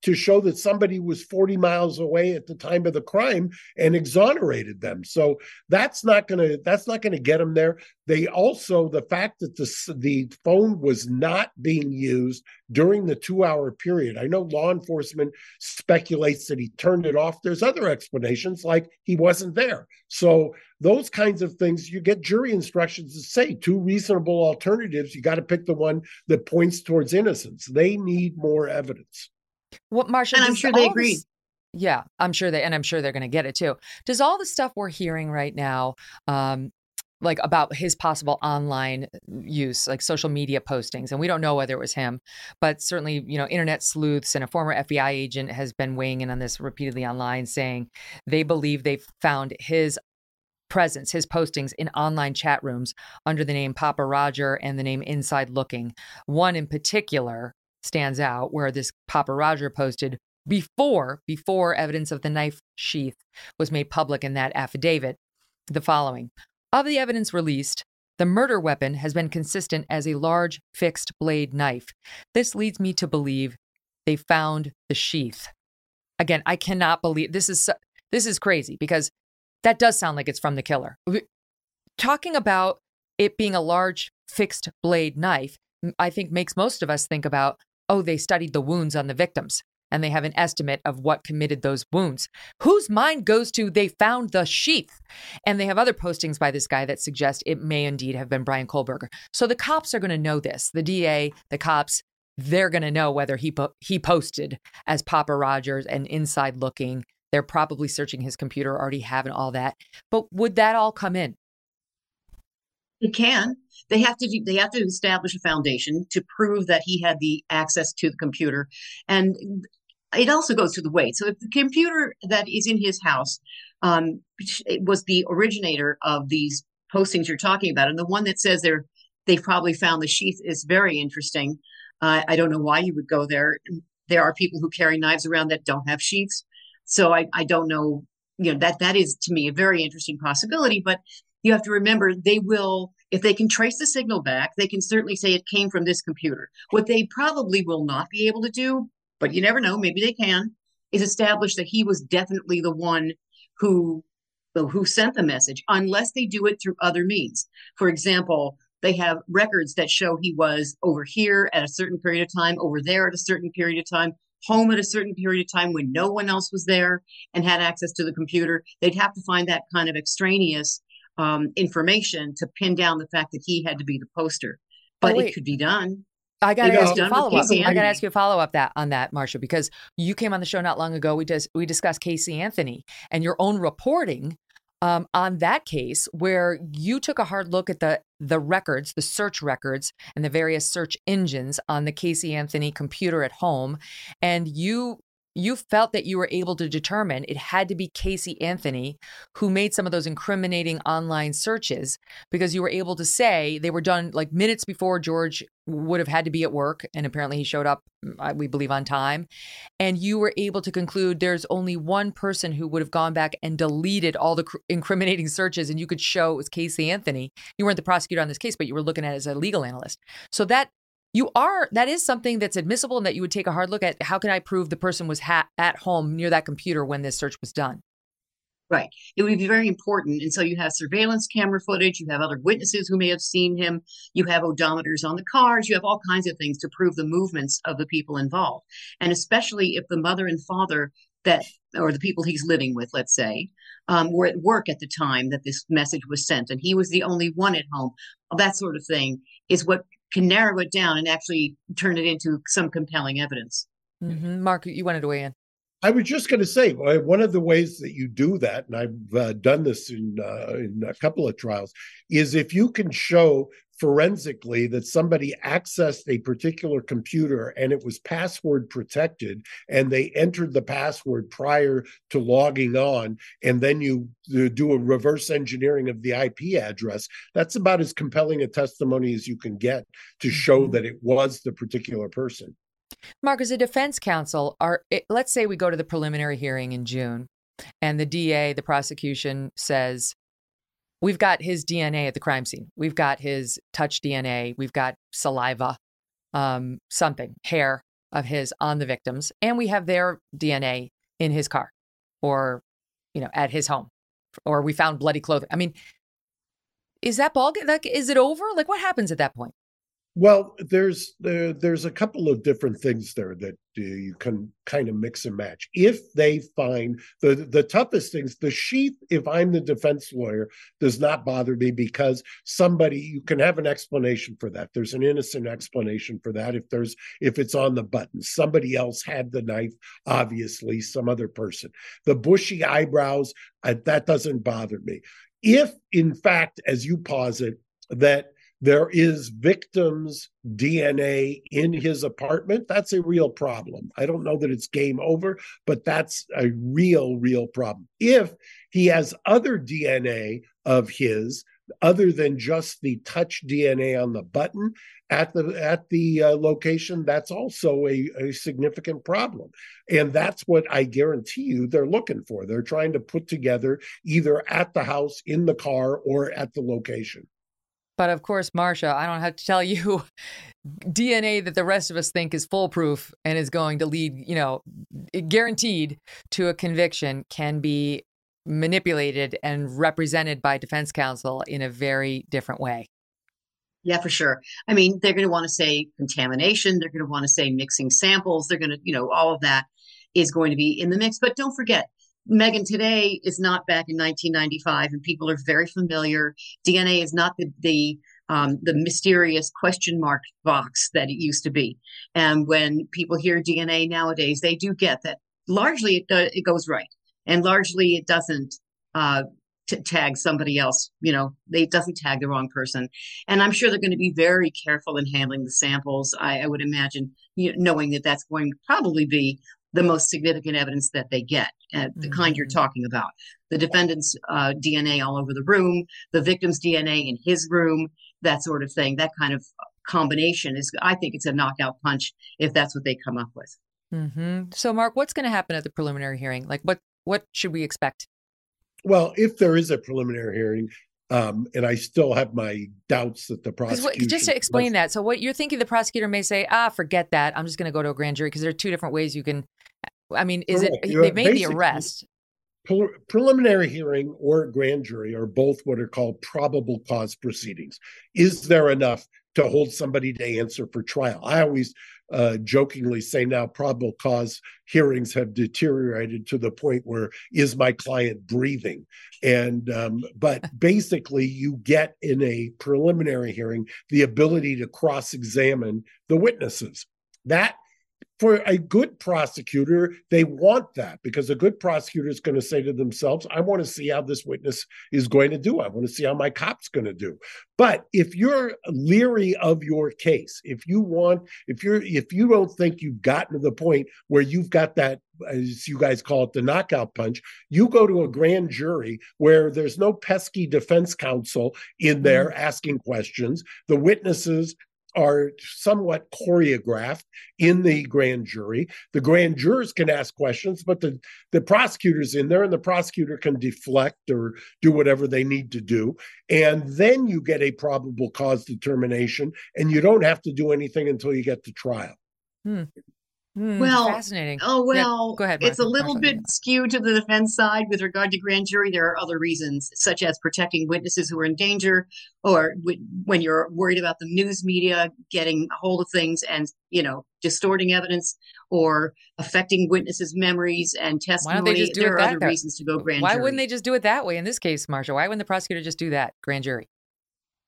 to show that somebody was 40 miles away at the time of the crime and exonerated them. So that's not going to get them there. They also, the fact that the phone was not being used during the 2-hour period. I know law enforcement speculates that he turned it off. There's other explanations like he wasn't there. So those kinds of things, you get jury instructions that say two reasonable alternatives. You got to pick the one that points towards innocence. They need more evidence. What, Marcia, and I'm sure they agree. Yeah, I'm sure they're going to get it too. Does all the stuff we're hearing right now, like about his possible online use, like social media postings, and we don't know whether it was him, but certainly, you know, internet sleuths and a former FBI agent has been weighing in on this repeatedly online, saying they believe they've found his presence, his postings in online chat rooms under the name Papa Roger and the name Inside Looking. One in particular stands out, where this Papa Roger posted before evidence of the knife sheath was made public in that affidavit, the following. Of the evidence released, the murder weapon has been consistent as a large fixed blade knife. This leads me to believe they found the sheath. Again, I cannot believe this is crazy, because that does sound like it's from the killer. Talking about it being a large fixed blade knife, I think makes most of us think about, oh, they studied the wounds on the victims and they have an estimate of what committed those wounds. Whose mind goes to they found the sheath? And they have other postings by this guy that suggest it may indeed have been Brian Kohlberger. So the cops are going to know this. The DA, the cops, they're going to know whether he posted as Papa Rogers and Inside Looking. They're probably searching his computer, already having all that. But would that all come in? It can. They have to establish a foundation to prove that he had the access to the computer. And it also goes to the weight. So if the computer that is in his house was the originator of these postings you're talking about, and the one that says they probably found the sheath is very interesting. I don't know why you would go there. There are people who carry knives around that don't have sheaths. So I don't know, you know, that is to me a very interesting possibility, but you have to remember, they will, if they can trace the signal back, they can certainly say it came from this computer. What they probably will not be able to do, but you never know, maybe they can, is establish that he was definitely the one who sent the message, unless they do it through other means. For example, they have records that show he was over here at a certain period of time, over there at a certain period of time, home at a certain period of time when no one else was there and had access to the computer. They'd have to find that kind of extraneous information to pin down the fact that he had to be the poster, but it could be done. I got to ask you a follow-up on that, Marcia, because you came on the show not long ago. We discussed Casey Anthony and your own reporting on that case, where you took a hard look at the records, the search records and the various search engines on the Casey Anthony computer at home. And you you felt that you were able to determine it had to be Casey Anthony who made some of those incriminating online searches, because you were able to say they were done like minutes before George would have had to be at work. And apparently he showed up, we believe, on time. And you were able to conclude there's only one person who would have gone back and deleted all the incriminating searches. And you could show it was Casey Anthony. You weren't the prosecutor on this case, but you were looking at it as a legal analyst. So that is something that's admissible, and that you would take a hard look at. How can I prove the person was at home near that computer when this search was done? Right. It would be very important. And so you have surveillance camera footage. You have other witnesses who may have seen him. You have odometers on the cars. You have all kinds of things to prove the movements of the people involved. And especially if the mother and father or the people he's living with, let's say, were at work at the time that this message was sent, and he was the only one at home, that sort of thing is what can narrow it down and actually turn it into some compelling evidence. Mm-hmm. Mark, you wanted to weigh in. I was just going to say, one of the ways that you do that, and I've done this in a couple of trials, is if you can show forensically that somebody accessed a particular computer and it was password protected and they entered the password prior to logging on, and then you do a reverse engineering of the IP address, that's about as compelling a testimony as you can get to show that it was the particular person. Mark, as a defense counsel, let's say we go to the preliminary hearing in June and the DA, the prosecution, says, we've got his DNA at the crime scene. We've got his touch DNA. We've got saliva, hair of his on the victims. And we have their DNA in his car or, at his home, or we found bloody clothing. I mean, is that ball game? Like, is it over? Like, what happens at that point? Well, there's a couple of different things there that you can kind of mix and match. If they find the toughest things, the sheath, if I'm the defense lawyer, does not bother me, because you can have an explanation for that. There's an innocent explanation for that. If it's on the button, somebody else had the knife, obviously some other person. The bushy eyebrows, that doesn't bother me. If, in fact, as you posit, that there is victim's DNA in his apartment, that's a real problem. I don't know that it's game over, but that's a real, real problem. If he has other DNA of his, other than just the touch DNA on the button at the location, that's also a significant problem. And that's what I guarantee you they're looking for. They're trying to put together either at the house, in the car, or at the location. But of course, Marcia, I don't have to tell you, DNA that the rest of us think is foolproof and is going to lead, guaranteed to a conviction, can be manipulated and represented by defense counsel in a very different way. Yeah, for sure. I mean, they're going to want to say contamination. They're going to want to say mixing samples. They're going to, all of that is going to be in the mix. But don't forget, Megyn, today is not back in 1995, and people are very familiar. DNA is not the mysterious question mark box that it used to be. And when people hear DNA nowadays, they do get that largely it goes right, and largely it doesn't tag somebody else. It doesn't tag the wrong person. And I'm sure they're going to be very careful in handling the samples. I would imagine, knowing that that's going to probably be the most significant evidence that they get, the kind you're talking about. The defendant's DNA all over the room, the victim's DNA in his room, that sort of thing. That kind of combination I think it's a knockout punch if that's what they come up with. Mm-hmm. So, Mark, what's going to happen at the preliminary hearing? Like, what should we expect? Well, if there is a preliminary hearing, and I still have my doubts that the prosecutor... Just to explain that. So what you're thinking, the prosecutor may say, forget that. I'm just going to go to a grand jury, because there are two different ways you can... I mean, they made the arrest. Preliminary hearing or grand jury are both what are called probable cause proceedings. Is there enough to hold somebody to answer for trial? I always jokingly say now probable cause hearings have deteriorated to the point where, is my client breathing? And but basically, you get in a preliminary hearing the ability to cross-examine the witnesses. That For a good prosecutor, they want that, because a good prosecutor is going to say to themselves, I want to see how this witness is going to do. I want to see how my cop's going to do. But if you're leery of your case, if you don't think you've gotten to the point where you've got that, as you guys call it, the knockout punch, you go to a grand jury where there's no pesky defense counsel in there asking questions. The witnesses are somewhat choreographed in the grand jury. The grand jurors can ask questions, but the prosecutor's in there, and the prosecutor can deflect or do whatever they need to do. And then you get a probable cause determination, and you don't have to do anything until you get to trial. Well, fascinating. Go ahead, Marcia. It's a little bit skewed to the defense side with regard to grand jury. There are other reasons, such as protecting witnesses who are in danger, or when you're worried about the news media getting a hold of things and, distorting evidence or affecting witnesses' memories and testimony. Why don't they just do there are other reasons to go grand jury. Why wouldn't they just do it that way in this case, Marcia? Why wouldn't the prosecutor just do that, grand jury?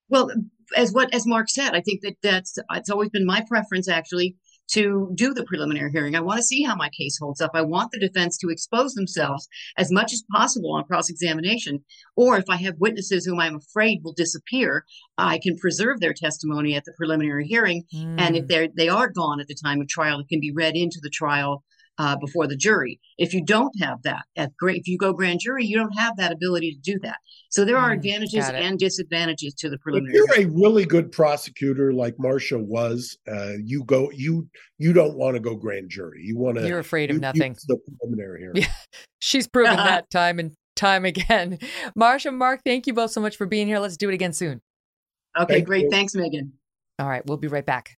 Well, as Mark said, I think that's always been my preference, actually, to do the preliminary hearing. I want to see how my case holds up. I want the defense to expose themselves as much as possible on cross-examination, or if I have witnesses whom I'm afraid will disappear, I can preserve their testimony at the preliminary hearing. And if they are gone at the time of trial, it can be read into the trial before the jury. If you don't have that, if you go grand jury, you don't have that ability to do that. So there are advantages and disadvantages to the preliminary. If you're a really good prosecutor like Marcia was, you don't want to go grand jury. You're afraid of nothing. The preliminary hearing. Yeah. She's proven that time and time again. Marcia, Mark, thank you both so much for being here. Let's do it again soon. Okay, great. Thanks, Megan. All right, we'll be right back.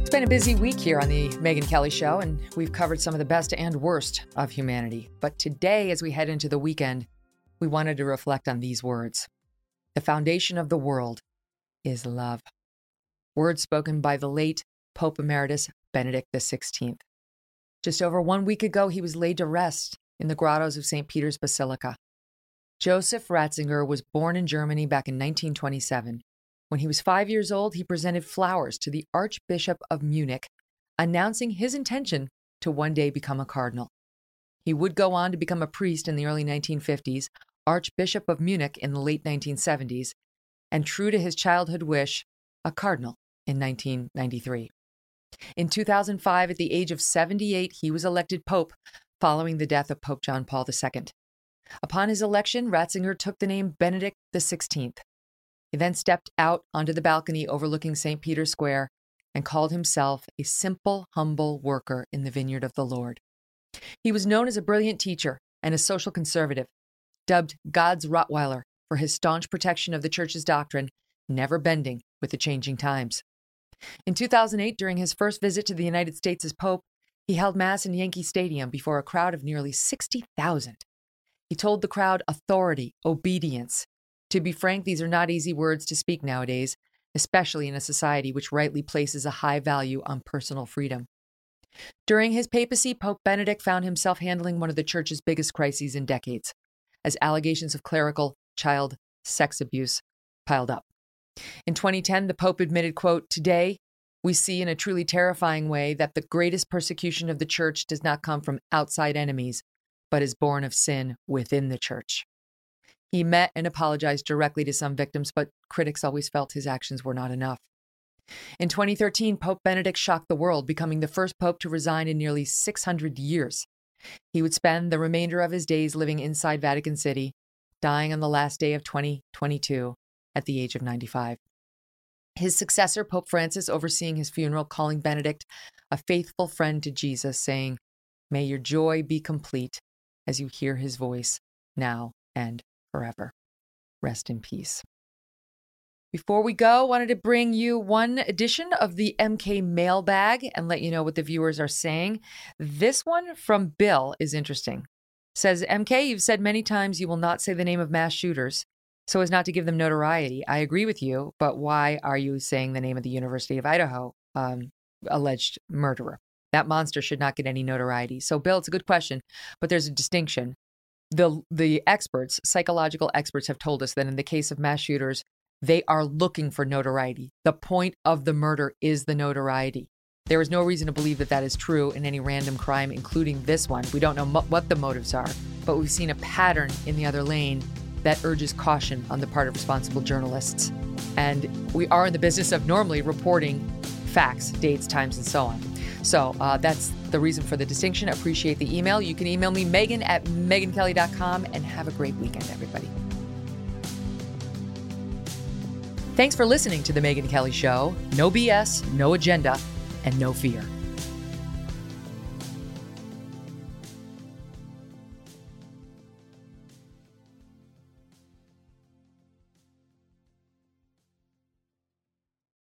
It's been a busy week here on The Megyn Kelly Show, and we've covered some of the best and worst of humanity. But today, as we head into the weekend, we wanted to reflect on these words. The foundation of the world is love. Words spoken by the late Pope Emeritus Benedict XVI. Just over 1 week ago, he was laid to rest in the grottos of St. Peter's Basilica. Joseph Ratzinger was born in Germany back in 1927. When he was 5 years old, he presented flowers to the Archbishop of Munich, announcing his intention to one day become a cardinal. He would go on to become a priest in the early 1950s, Archbishop of Munich in the late 1970s, and true to his childhood wish, a cardinal in 1993. In 2005, at the age of 78, he was elected pope following the death of Pope John Paul II. Upon his election, Ratzinger took the name Benedict XVI. He then stepped out onto the balcony overlooking St. Peter's Square and called himself a simple, humble worker in the vineyard of the Lord. He was known as a brilliant teacher and a social conservative, dubbed God's Rottweiler for his staunch protection of the church's doctrine, never bending with the changing times. In 2008, during his first visit to the United States as Pope, he held Mass in Yankee Stadium before a crowd of nearly 60,000. He told the crowd authority, obedience. To be frank, these are not easy words to speak nowadays, especially in a society which rightly places a high value on personal freedom. During his papacy, Pope Benedict found himself handling one of the church's biggest crises in decades, as allegations of clerical child sex abuse piled up. In 2010, the Pope admitted, quote, "Today, we see in a truly terrifying way that the greatest persecution of the church does not come from outside enemies, but is born of sin within the church." He met and apologized directly to some victims, but critics always felt his actions were not enough. In 2013, Pope Benedict shocked the world, becoming the first pope to resign in nearly 600 years. He would spend the remainder of his days living inside Vatican City, dying on the last day of 2022 at the age of 95. His successor, Pope Francis, overseeing his funeral, calling Benedict a faithful friend to Jesus, saying, "May your joy be complete as you hear his voice now and forever. Rest in peace." Before we go, I wanted to bring you one edition of the MK mailbag and let you know what the viewers are saying. This one from Bill is interesting. Says, "MK, you've said many times you will not say the name of mass shooters so as not to give them notoriety. I agree with you, but why are you saying the name of the University of Idaho alleged murderer? That monster should not get any notoriety." So Bill, it's a good question, but there's a distinction. The experts, psychological experts, have told us that in the case of mass shooters, They are looking for notoriety. The point of the murder is the notoriety. There is no reason to believe that that is true in any random crime, including this one. We don't know what the motives are, but we've seen a pattern in the other lane that urges caution on the part of responsible journalists. And we are in the business of normally reporting facts, dates, times, and so on. So that's the reason for the distinction. Appreciate the email. You can email me, Megyn at MegynKelly.com, and have a great weekend, everybody. Thanks for listening to The Megyn Kelly Show. No BS, no agenda, and no fear.